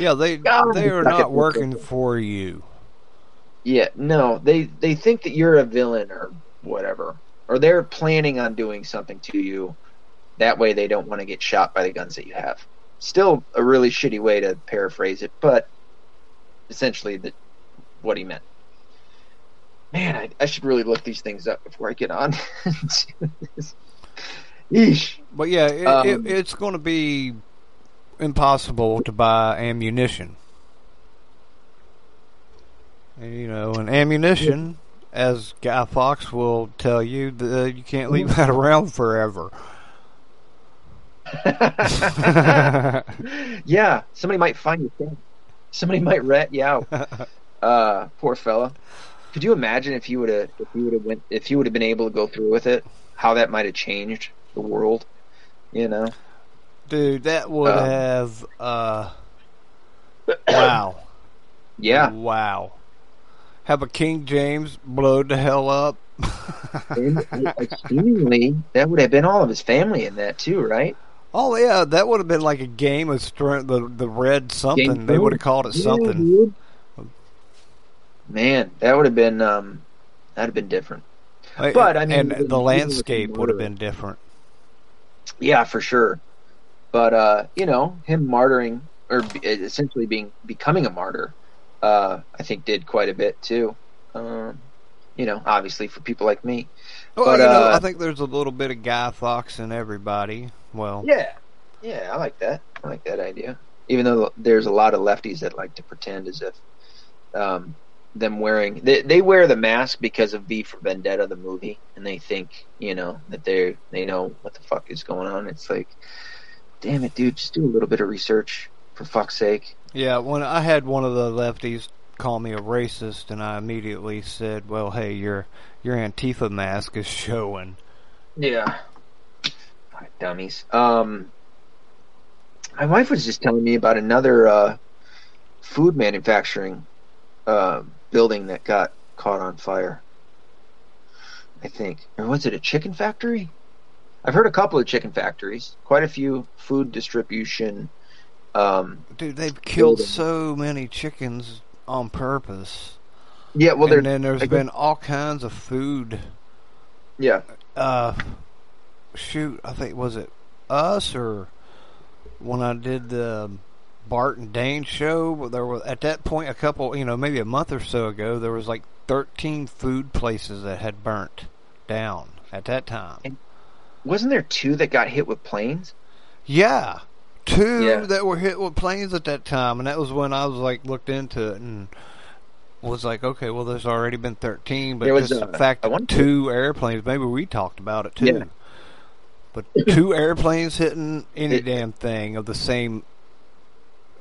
Yeah, they God, they are not working it. for you. Yeah, no. They, they think that you're a villain or whatever. Or they're planning on doing something to you. That way they don't want to get shot by the guns that you have. Still a really shitty way to paraphrase it, but essentially the, what he meant. Man, I, I should really look these things up before I get on to this. Eesh. But yeah, it, um, it, it's going to be impossible to buy ammunition. And, you know, and ammunition, as Guy Fawkes will tell you, the, you can't leave that around forever. Yeah, somebody might find your thing. Somebody might rat you out. Uh, poor fella. Could you imagine if you would have if you would have went if you would have been able to go through with it? How that might have changed the world, you know? Dude, that would um, have. Uh, wow. Yeah. Wow. Have a King James blowed the hell up. And, extremely, that would have been all of his family in that too, right? Oh yeah, that would have been like a game of str- the the red something. Game they would have called it yeah, something. Dude. Man, that would have been um, that'd have been different. I, but I mean, and the landscape would have been different. Yeah, for sure. But uh, you know, him martyring or essentially being becoming a martyr, uh, I think did quite a bit too. Um, you know, obviously for people like me. Well, but, you know, uh, I think there's a little bit of Guy Fawkes in everybody. Well, yeah, yeah, I like that. I like that idea. Even though there's a lot of lefties that like to pretend as if um, them wearing they, they wear the mask because of V for Vendetta, the movie, and they think, you know, that they they know what the fuck is going on. It's like, damn it, dude, just do a little bit of research for fuck's sake. Yeah, when I had one of the lefties call me a racist, and I immediately said, "Well, hey, your your Antifa mask is showing." Yeah. Dummies. Um, my wife was just telling me about another uh, food manufacturing uh, building that got caught on fire. I think, or was it a chicken factory? I've heard a couple of chicken factories, quite a few food distribution. Um, Dude, they've killed building. so many chickens on purpose. Yeah, well, and then there's been all kinds of food. Yeah. Uh, shoot, I think was it us or when I did the Bart and Dane show? There was at that point a couple, you know, maybe a month or so ago, there was like thirteen food places that had burnt down at that time. And wasn't there two that got hit with planes? Yeah, two yeah. that were hit with planes at that time, and that was when I was like looked into it and was like, okay, well, there's already been thirteen, but just the fact that two airplanes, maybe we talked about it too, yeah. but two airplanes hitting any it, damn thing of the same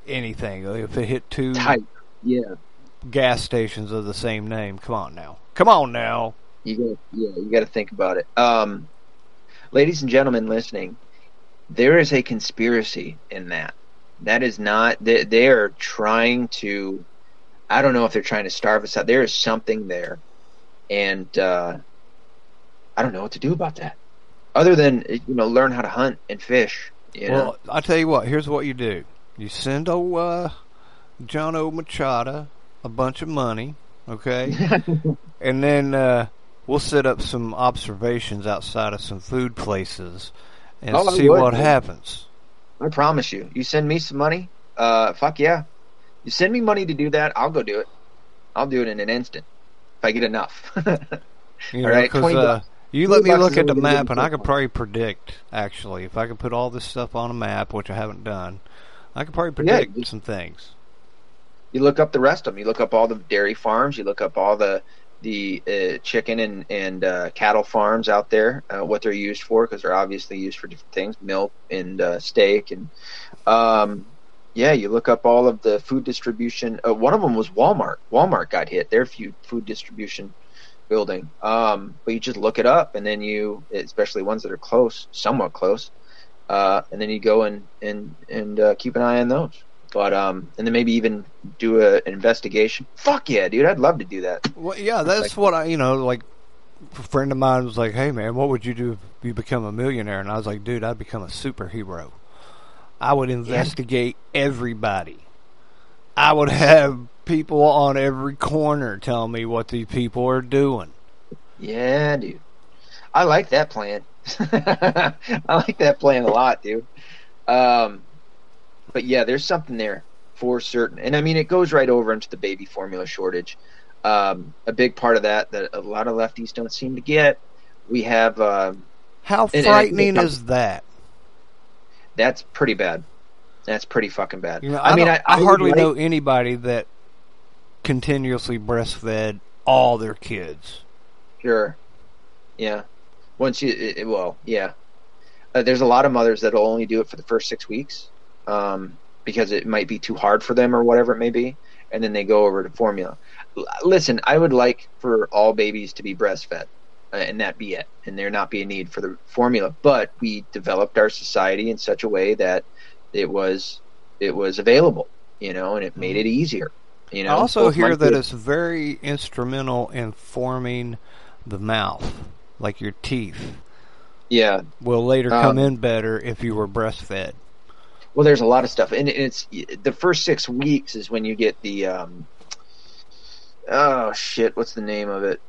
anything, if it hit two type. yeah, gas stations of the same name, come on now, come on now. You gotta, yeah, you got to think about it. Um, ladies and gentlemen listening, there is a conspiracy in that. That is not, they, they are trying to, I don't know if they're trying to starve us out. There is something there, and uh, I don't know what to do about that. Other than, you know, learn how to hunt and fish. You well, know? I'll tell you what. Here's what you do. You send old uh, John O. Machado a bunch of money, okay? And then uh, we'll set up some observations outside of some food places and oh, see would, what man. happens. I promise you. You send me some money, uh, fuck yeah. You send me money to do that, I'll go do it. I'll do it in an instant if I get enough. you know, all right, uh, you let me look at the map, and I could probably predict. Actually, if I could put all this stuff on a map, which I haven't done, I could probably predict yeah, you, some things. You look up the rest of them. You look up all the dairy farms. You look up all the the uh, chicken and and uh, cattle farms out there. Uh, what they're used for, because they're obviously used for different things: milk and uh, steak and. Um, Yeah, you look up all of the food distribution. Uh, one of them was Walmart. Walmart got hit. Their food distribution building. Um, but you just look it up, and then you, especially ones that are close, somewhat close, uh, and then you go and and and uh, keep an eye on those. But um, and then maybe even do a, an investigation. Fuck yeah, dude! I'd love to do that. Well, yeah, that's like, what I, you know, like a friend of mine was like, "Hey man, what would you do if you become a millionaire?" And I was like, "Dude, I'd become a superhero." I would investigate yeah. everybody. I would have people on every corner tell me what these people are doing. Yeah, dude. I like that plan. I like that plan a lot, dude. Um, but yeah, there's something there for certain. And I mean, it goes right over into the baby formula shortage. Um, a big part of that that a lot of lefties don't seem to get. We have... Uh, How frightening and, and, is that? That's pretty bad. That's pretty fucking bad. You know, I, I mean, I, I, I hardly like, know anybody that continuously breastfed all their kids. Sure. Yeah. Once you, it, it, well, yeah. Uh, there's a lot of mothers that'll only do it for the first six weeks um, because it might be too hard for them or whatever it may be, and then they go over to formula. L- listen, I would like for all babies to be breastfed. And that be it, and there not be a need for the formula. But we developed our society in such a way that it was it was available, you know, and it made it easier. You know, I also hear that it's very instrumental in forming the mouth, like your teeth. Yeah, will later come um, in better if you were breastfed. Well, there's a lot of stuff, and it's the first six weeks is when you get the um, oh shit, what's the name of it?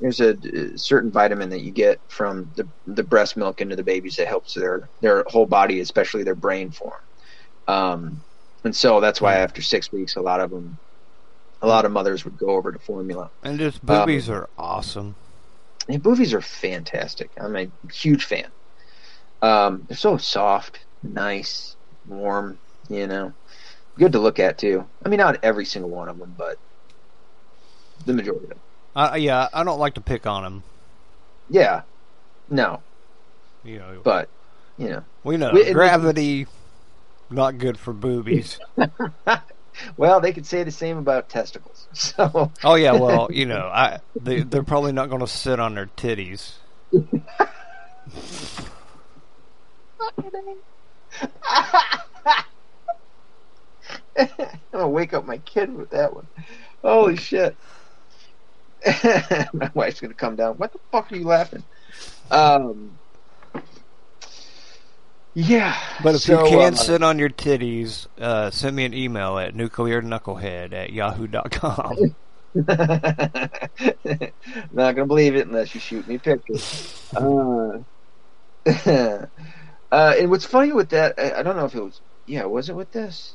There's a certain vitamin that you get from the the breast milk into the babies that helps their, their whole body, especially their brain form. Um, and so that's why after six weeks, a lot of them, a lot of mothers would go over to formula. And just boobies um, are awesome. And boobies are fantastic. I'm a huge fan. Um, they're so soft, nice, warm, you know, good to look at too. I mean, not every single one of them, but the majority of them. Uh, yeah, I don't like to pick on him. Yeah, no. You know, but you know, we know we, gravity we, not good for boobies. Well, they could say the same about testicles. So. Oh yeah, well, you know, I they they're probably not going to sit on their titties. I'm gonna wake up my kid with that one. Holy shit. My wife's gonna come down. What the fuck are you laughing? Um, Yeah. But if so, you can uh, sit on your titties, uh, send me an email at nuclear knucklehead at yahoo dot com. Not gonna believe it unless you shoot me pictures. Uh, uh, and what's funny with that, I, I don't know if it was, yeah, was it with this?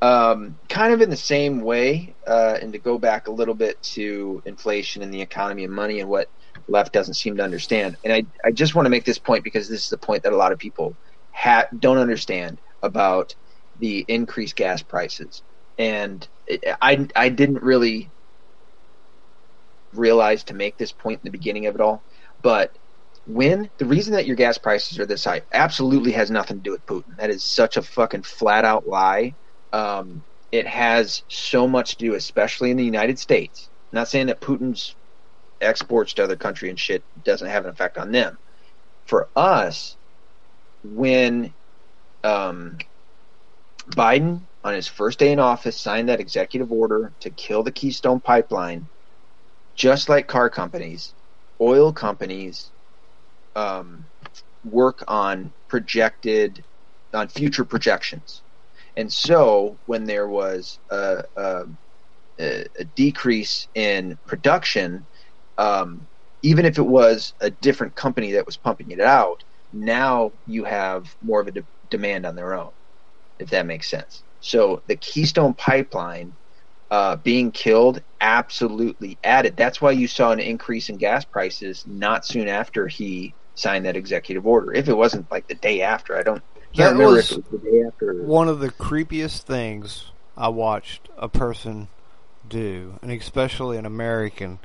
Um, kind of in the same way, uh, and to go back a little bit to inflation and the economy and money and what left doesn't seem to understand. And I, I just want to make this point because this is the point that a lot of people ha- don't understand about the increased gas prices. And it, I, I didn't really realize to make this point in the beginning of it all, but when the reason that your gas prices are this high absolutely has nothing to do with Putin. That is such a fucking flat out lie. Um, it has so much to do, especially in the United States. I'm not saying that Putin's exports to other countries and shit doesn't have an effect on them. For us, when um, Biden, on his first day in office, signed that executive order to kill the Keystone Pipeline, just like car companies, oil companies um, work on projected, on future projections. And so when there was a, a, a decrease in production, um, even if it was a different company that was pumping it out, now you have more of a de- demand on their own, if that makes sense. So the Keystone Pipeline uh, being killed absolutely added. That's why you saw an increase in gas prices not soon after he signed that executive order. If it wasn't like the day after, I don't. That was one of the creepiest things I watched a person do, and especially an American,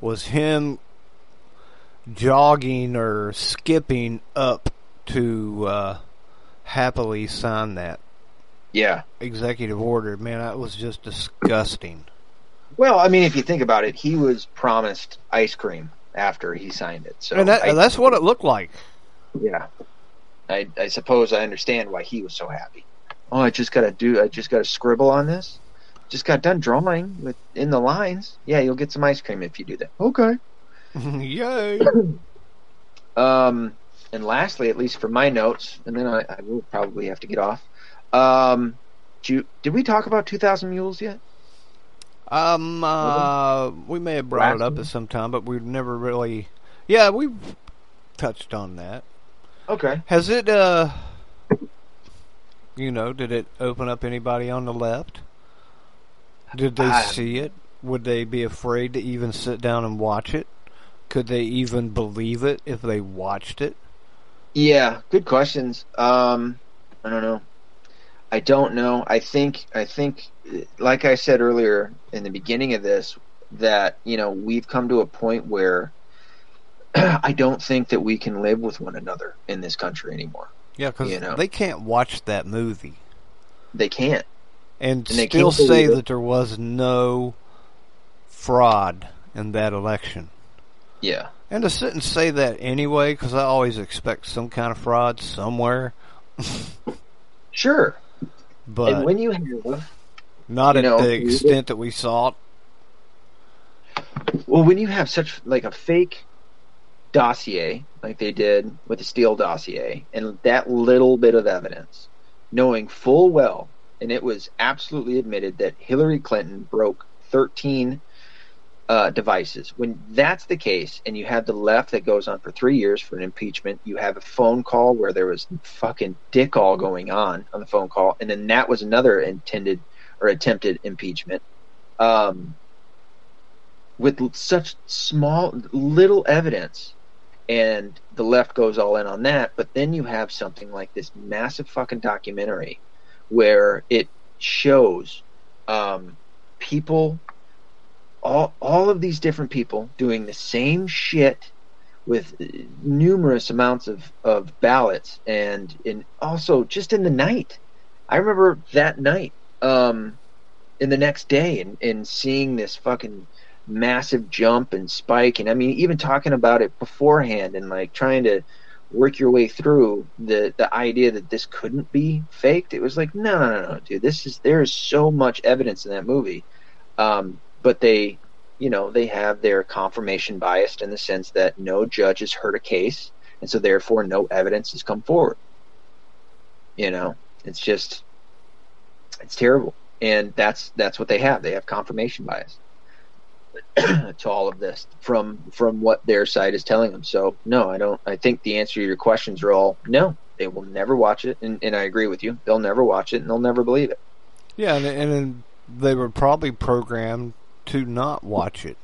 was him jogging or skipping up to uh, happily sign that yeah. executive order. Man, that was just disgusting. Well, I mean, if you think about it, he was promised ice cream after he signed it. So and that, I, that's what it looked like. Yeah. I, I suppose I understand why he was so happy. Oh, I just gotta do. I just gotta scribble on this. Just got done drawing with in the lines. Yeah, you'll get some ice cream if you do that. Okay. Yay. um, and lastly, at least for my notes, and then I, I will probably have to get off. Um, did, you, did we talk about two thousand Mules yet? Um, uh, we may have brought last it up week? At some time, but we've never really. Yeah, we've touched on that. Okay. Has it, uh, you know, did it open up anybody on the left? Did they I, see it? Would they be afraid to even sit down and watch it? Could they even believe it if they watched it? Yeah, good questions. Um, I don't know. I don't know. I think, I think, like I said earlier in the beginning of this, that, you know, we've come to a point where I don't think that we can live with one another in this country anymore. Yeah, because you know? They can't watch that movie. They can't. And, and they still can't say that there was no fraud in that election. Yeah. And to sit and say that anyway, because I always expect some kind of fraud somewhere. Sure. But and when you have... Not you at know, the extent that we saw it. Well, when you have such, like, a fake... dossier like they did with the Steele dossier and that little bit of evidence, knowing full well, and it was absolutely admitted that Hillary Clinton broke thirteen uh, devices. When that's the case and you have the left that goes on for three years for an impeachment, you have a phone call where there was fucking dick all going on on the phone call, and then that was another intended or attempted impeachment. Um, with such small little evidence. And the left goes all in on that, but then you have something like this massive fucking documentary where it shows um, people, all all of these different people doing the same shit with numerous amounts of, of ballots and in also just in the night. I remember that night um, and the next day and, and seeing this fucking... massive jump and spike, and I mean, even talking about it beforehand and like trying to work your way through the the idea that this couldn't be faked. It was like, no, no, no, dude, this is there is so much evidence in that movie, um, but they, you know, they have their confirmation bias in the sense that no judge has heard a case, and so therefore no evidence has come forward. You know, it's just, it's terrible. And that's, that's what they have. They have confirmation bias to all of this from, from what their side is telling them. So no, I don't, I think the answer to your questions are all no, they will never watch it. And, and I agree with you. They'll never watch it and they'll never believe it. Yeah. And, and they were probably programmed to not watch it.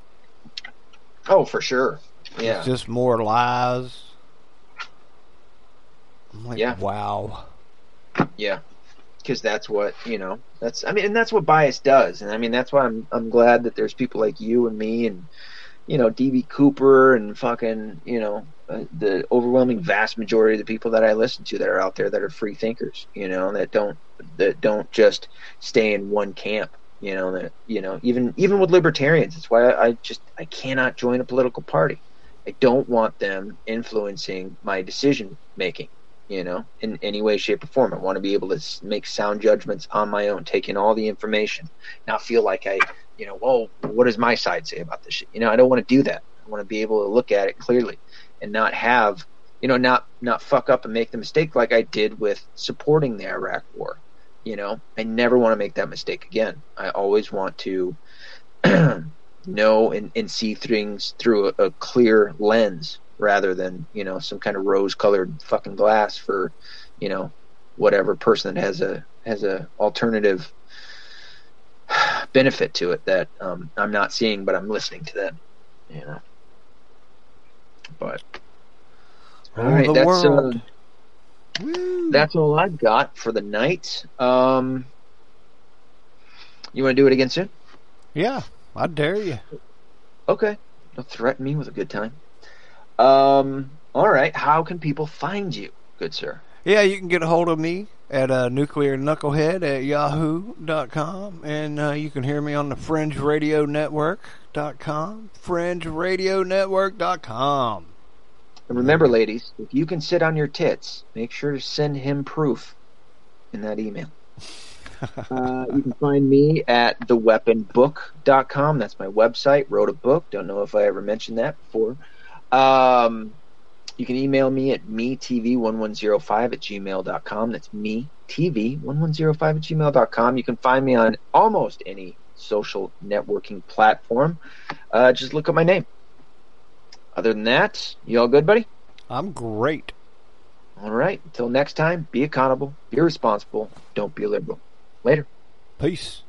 Oh, for sure. Yeah. It's just more lies. I'm like, yeah. Wow. Yeah. Because that's what, you know, that's, I mean, and that's what bias does. And I mean, that's why I'm I'm glad that there's people like you and me and, you know, D B. Cooper and fucking, you know, uh, the overwhelming vast majority of the people that I listen to that are out there that are free thinkers, you know, that don't, that don't just stay in one camp, you know, that, you know, even, even with libertarians, that's why I, I just, I cannot join a political party. I don't want them influencing my decision making. You know, in any way, shape, or form. I want to be able to make sound judgments on my own, take in all the information, not feel like I, you know, well, what does my side say about this shit? You know, I don't want to do that. I want to be able to look at it clearly and not have, you know, not, not fuck up and make the mistake like I did with supporting the Iraq war. You know, I never want to make that mistake again. I always want to know and, and see things through a, a clear lens, rather than, you know, some kind of rose-colored fucking glass for, you know, whatever person that has a has a alternative benefit to it that um, I'm not seeing, but I'm listening to them, you know. But all oh, right, that's uh, that's all I've got for the night. Um, you want to do it again soon? Yeah, I dare you. Okay, don't threaten me with a good time. Um. All right. How can people find you, good sir? Yeah, you can get a hold of me at uh, nuclear knucklehead at yahoo dot com, and uh, you can hear me on the fringe radio network dot com, fringe radio network dot com. And remember, ladies, if you can sit on your tits, make sure to send him proof in that email. Uh, you can find me at the weapon book dot com. That's my website. Wrote a book. Don't know if I ever mentioned that before. Um, you can email me at me t v one one zero five at gmail dot com. That's me t v one one zero five at gmail dot com. You can find me on almost any social networking platform. Uh, just look up my name. Other than that, you all good, buddy? I'm great. All right. Until next time, be accountable, be responsible, don't be liberal. Later. Peace.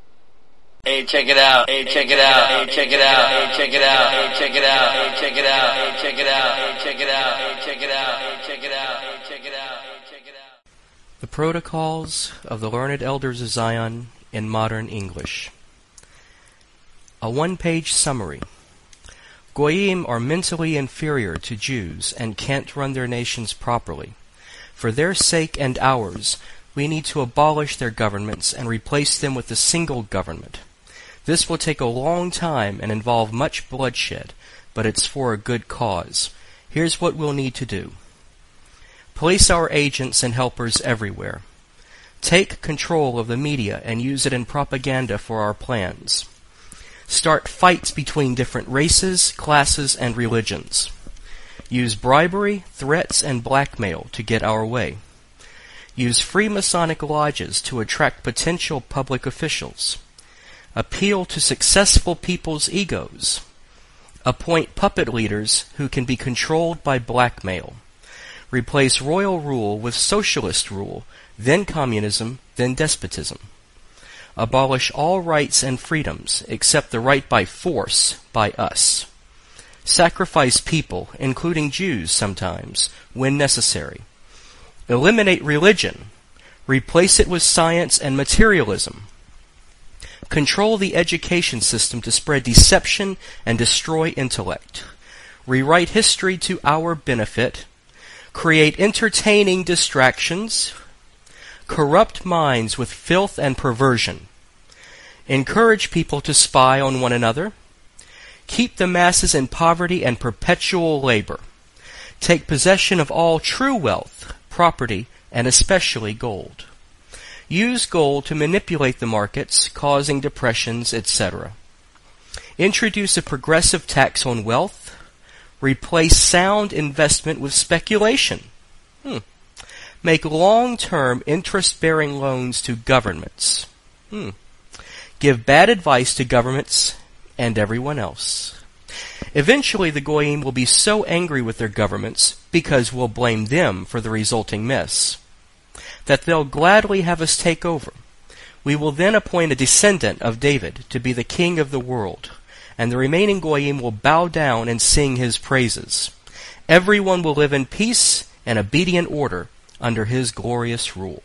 Hey, check it out. Hey, check it out. Hey, check it out. Hey, check it out. Hey, check it out. Hey, check it out. Hey, check it out. Hey, check it out. Hey, check it out. Hey, check it out. Hey, check it out. Hey, check it out. The Protocols of the Learned Elders of Zion in Modern English. A one-page summary. Goyim are mentally inferior to Jews and can't run their nations properly. For their sake and ours, we need to abolish their governments and replace them with a single government. This will take a long time and involve much bloodshed, but it's for a good cause. Here's what we'll need to do. Place our agents and helpers everywhere. Take control of the media and use it in propaganda for our plans. Start fights between different races, classes, and religions. Use bribery, threats, and blackmail to get our way. Use free Masonic lodges to attract potential public officials. Appeal to successful people's egos. Appoint puppet leaders who can be controlled by blackmail. Replace royal rule with socialist rule, then communism, then despotism. Abolish all rights and freedoms except the right by force by us. Sacrifice people, including Jews sometimes, when necessary. Eliminate religion. Replace it with science and materialism. Control the education system to spread deception and destroy intellect. Rewrite history to our benefit. Create entertaining distractions. Corrupt minds with filth and perversion. Encourage people to spy on one another. Keep the masses in poverty and perpetual labor. Take possession of all true wealth, property, and especially gold. Use gold to manipulate the markets, causing depressions, et cetera. Introduce a progressive tax on wealth. Replace sound investment with speculation. Hmm. make long-term interest-bearing loans to governments. Hmm. Give bad advice to governments and everyone else. Eventually, the Goyim will be so angry with their governments, because we'll blame them for the resulting mess, that they'll gladly have us take over. We will then appoint a descendant of David to be the king of the world, and the remaining Goyim will bow down and sing his praises. Everyone will live in peace and obedient order under his glorious rule.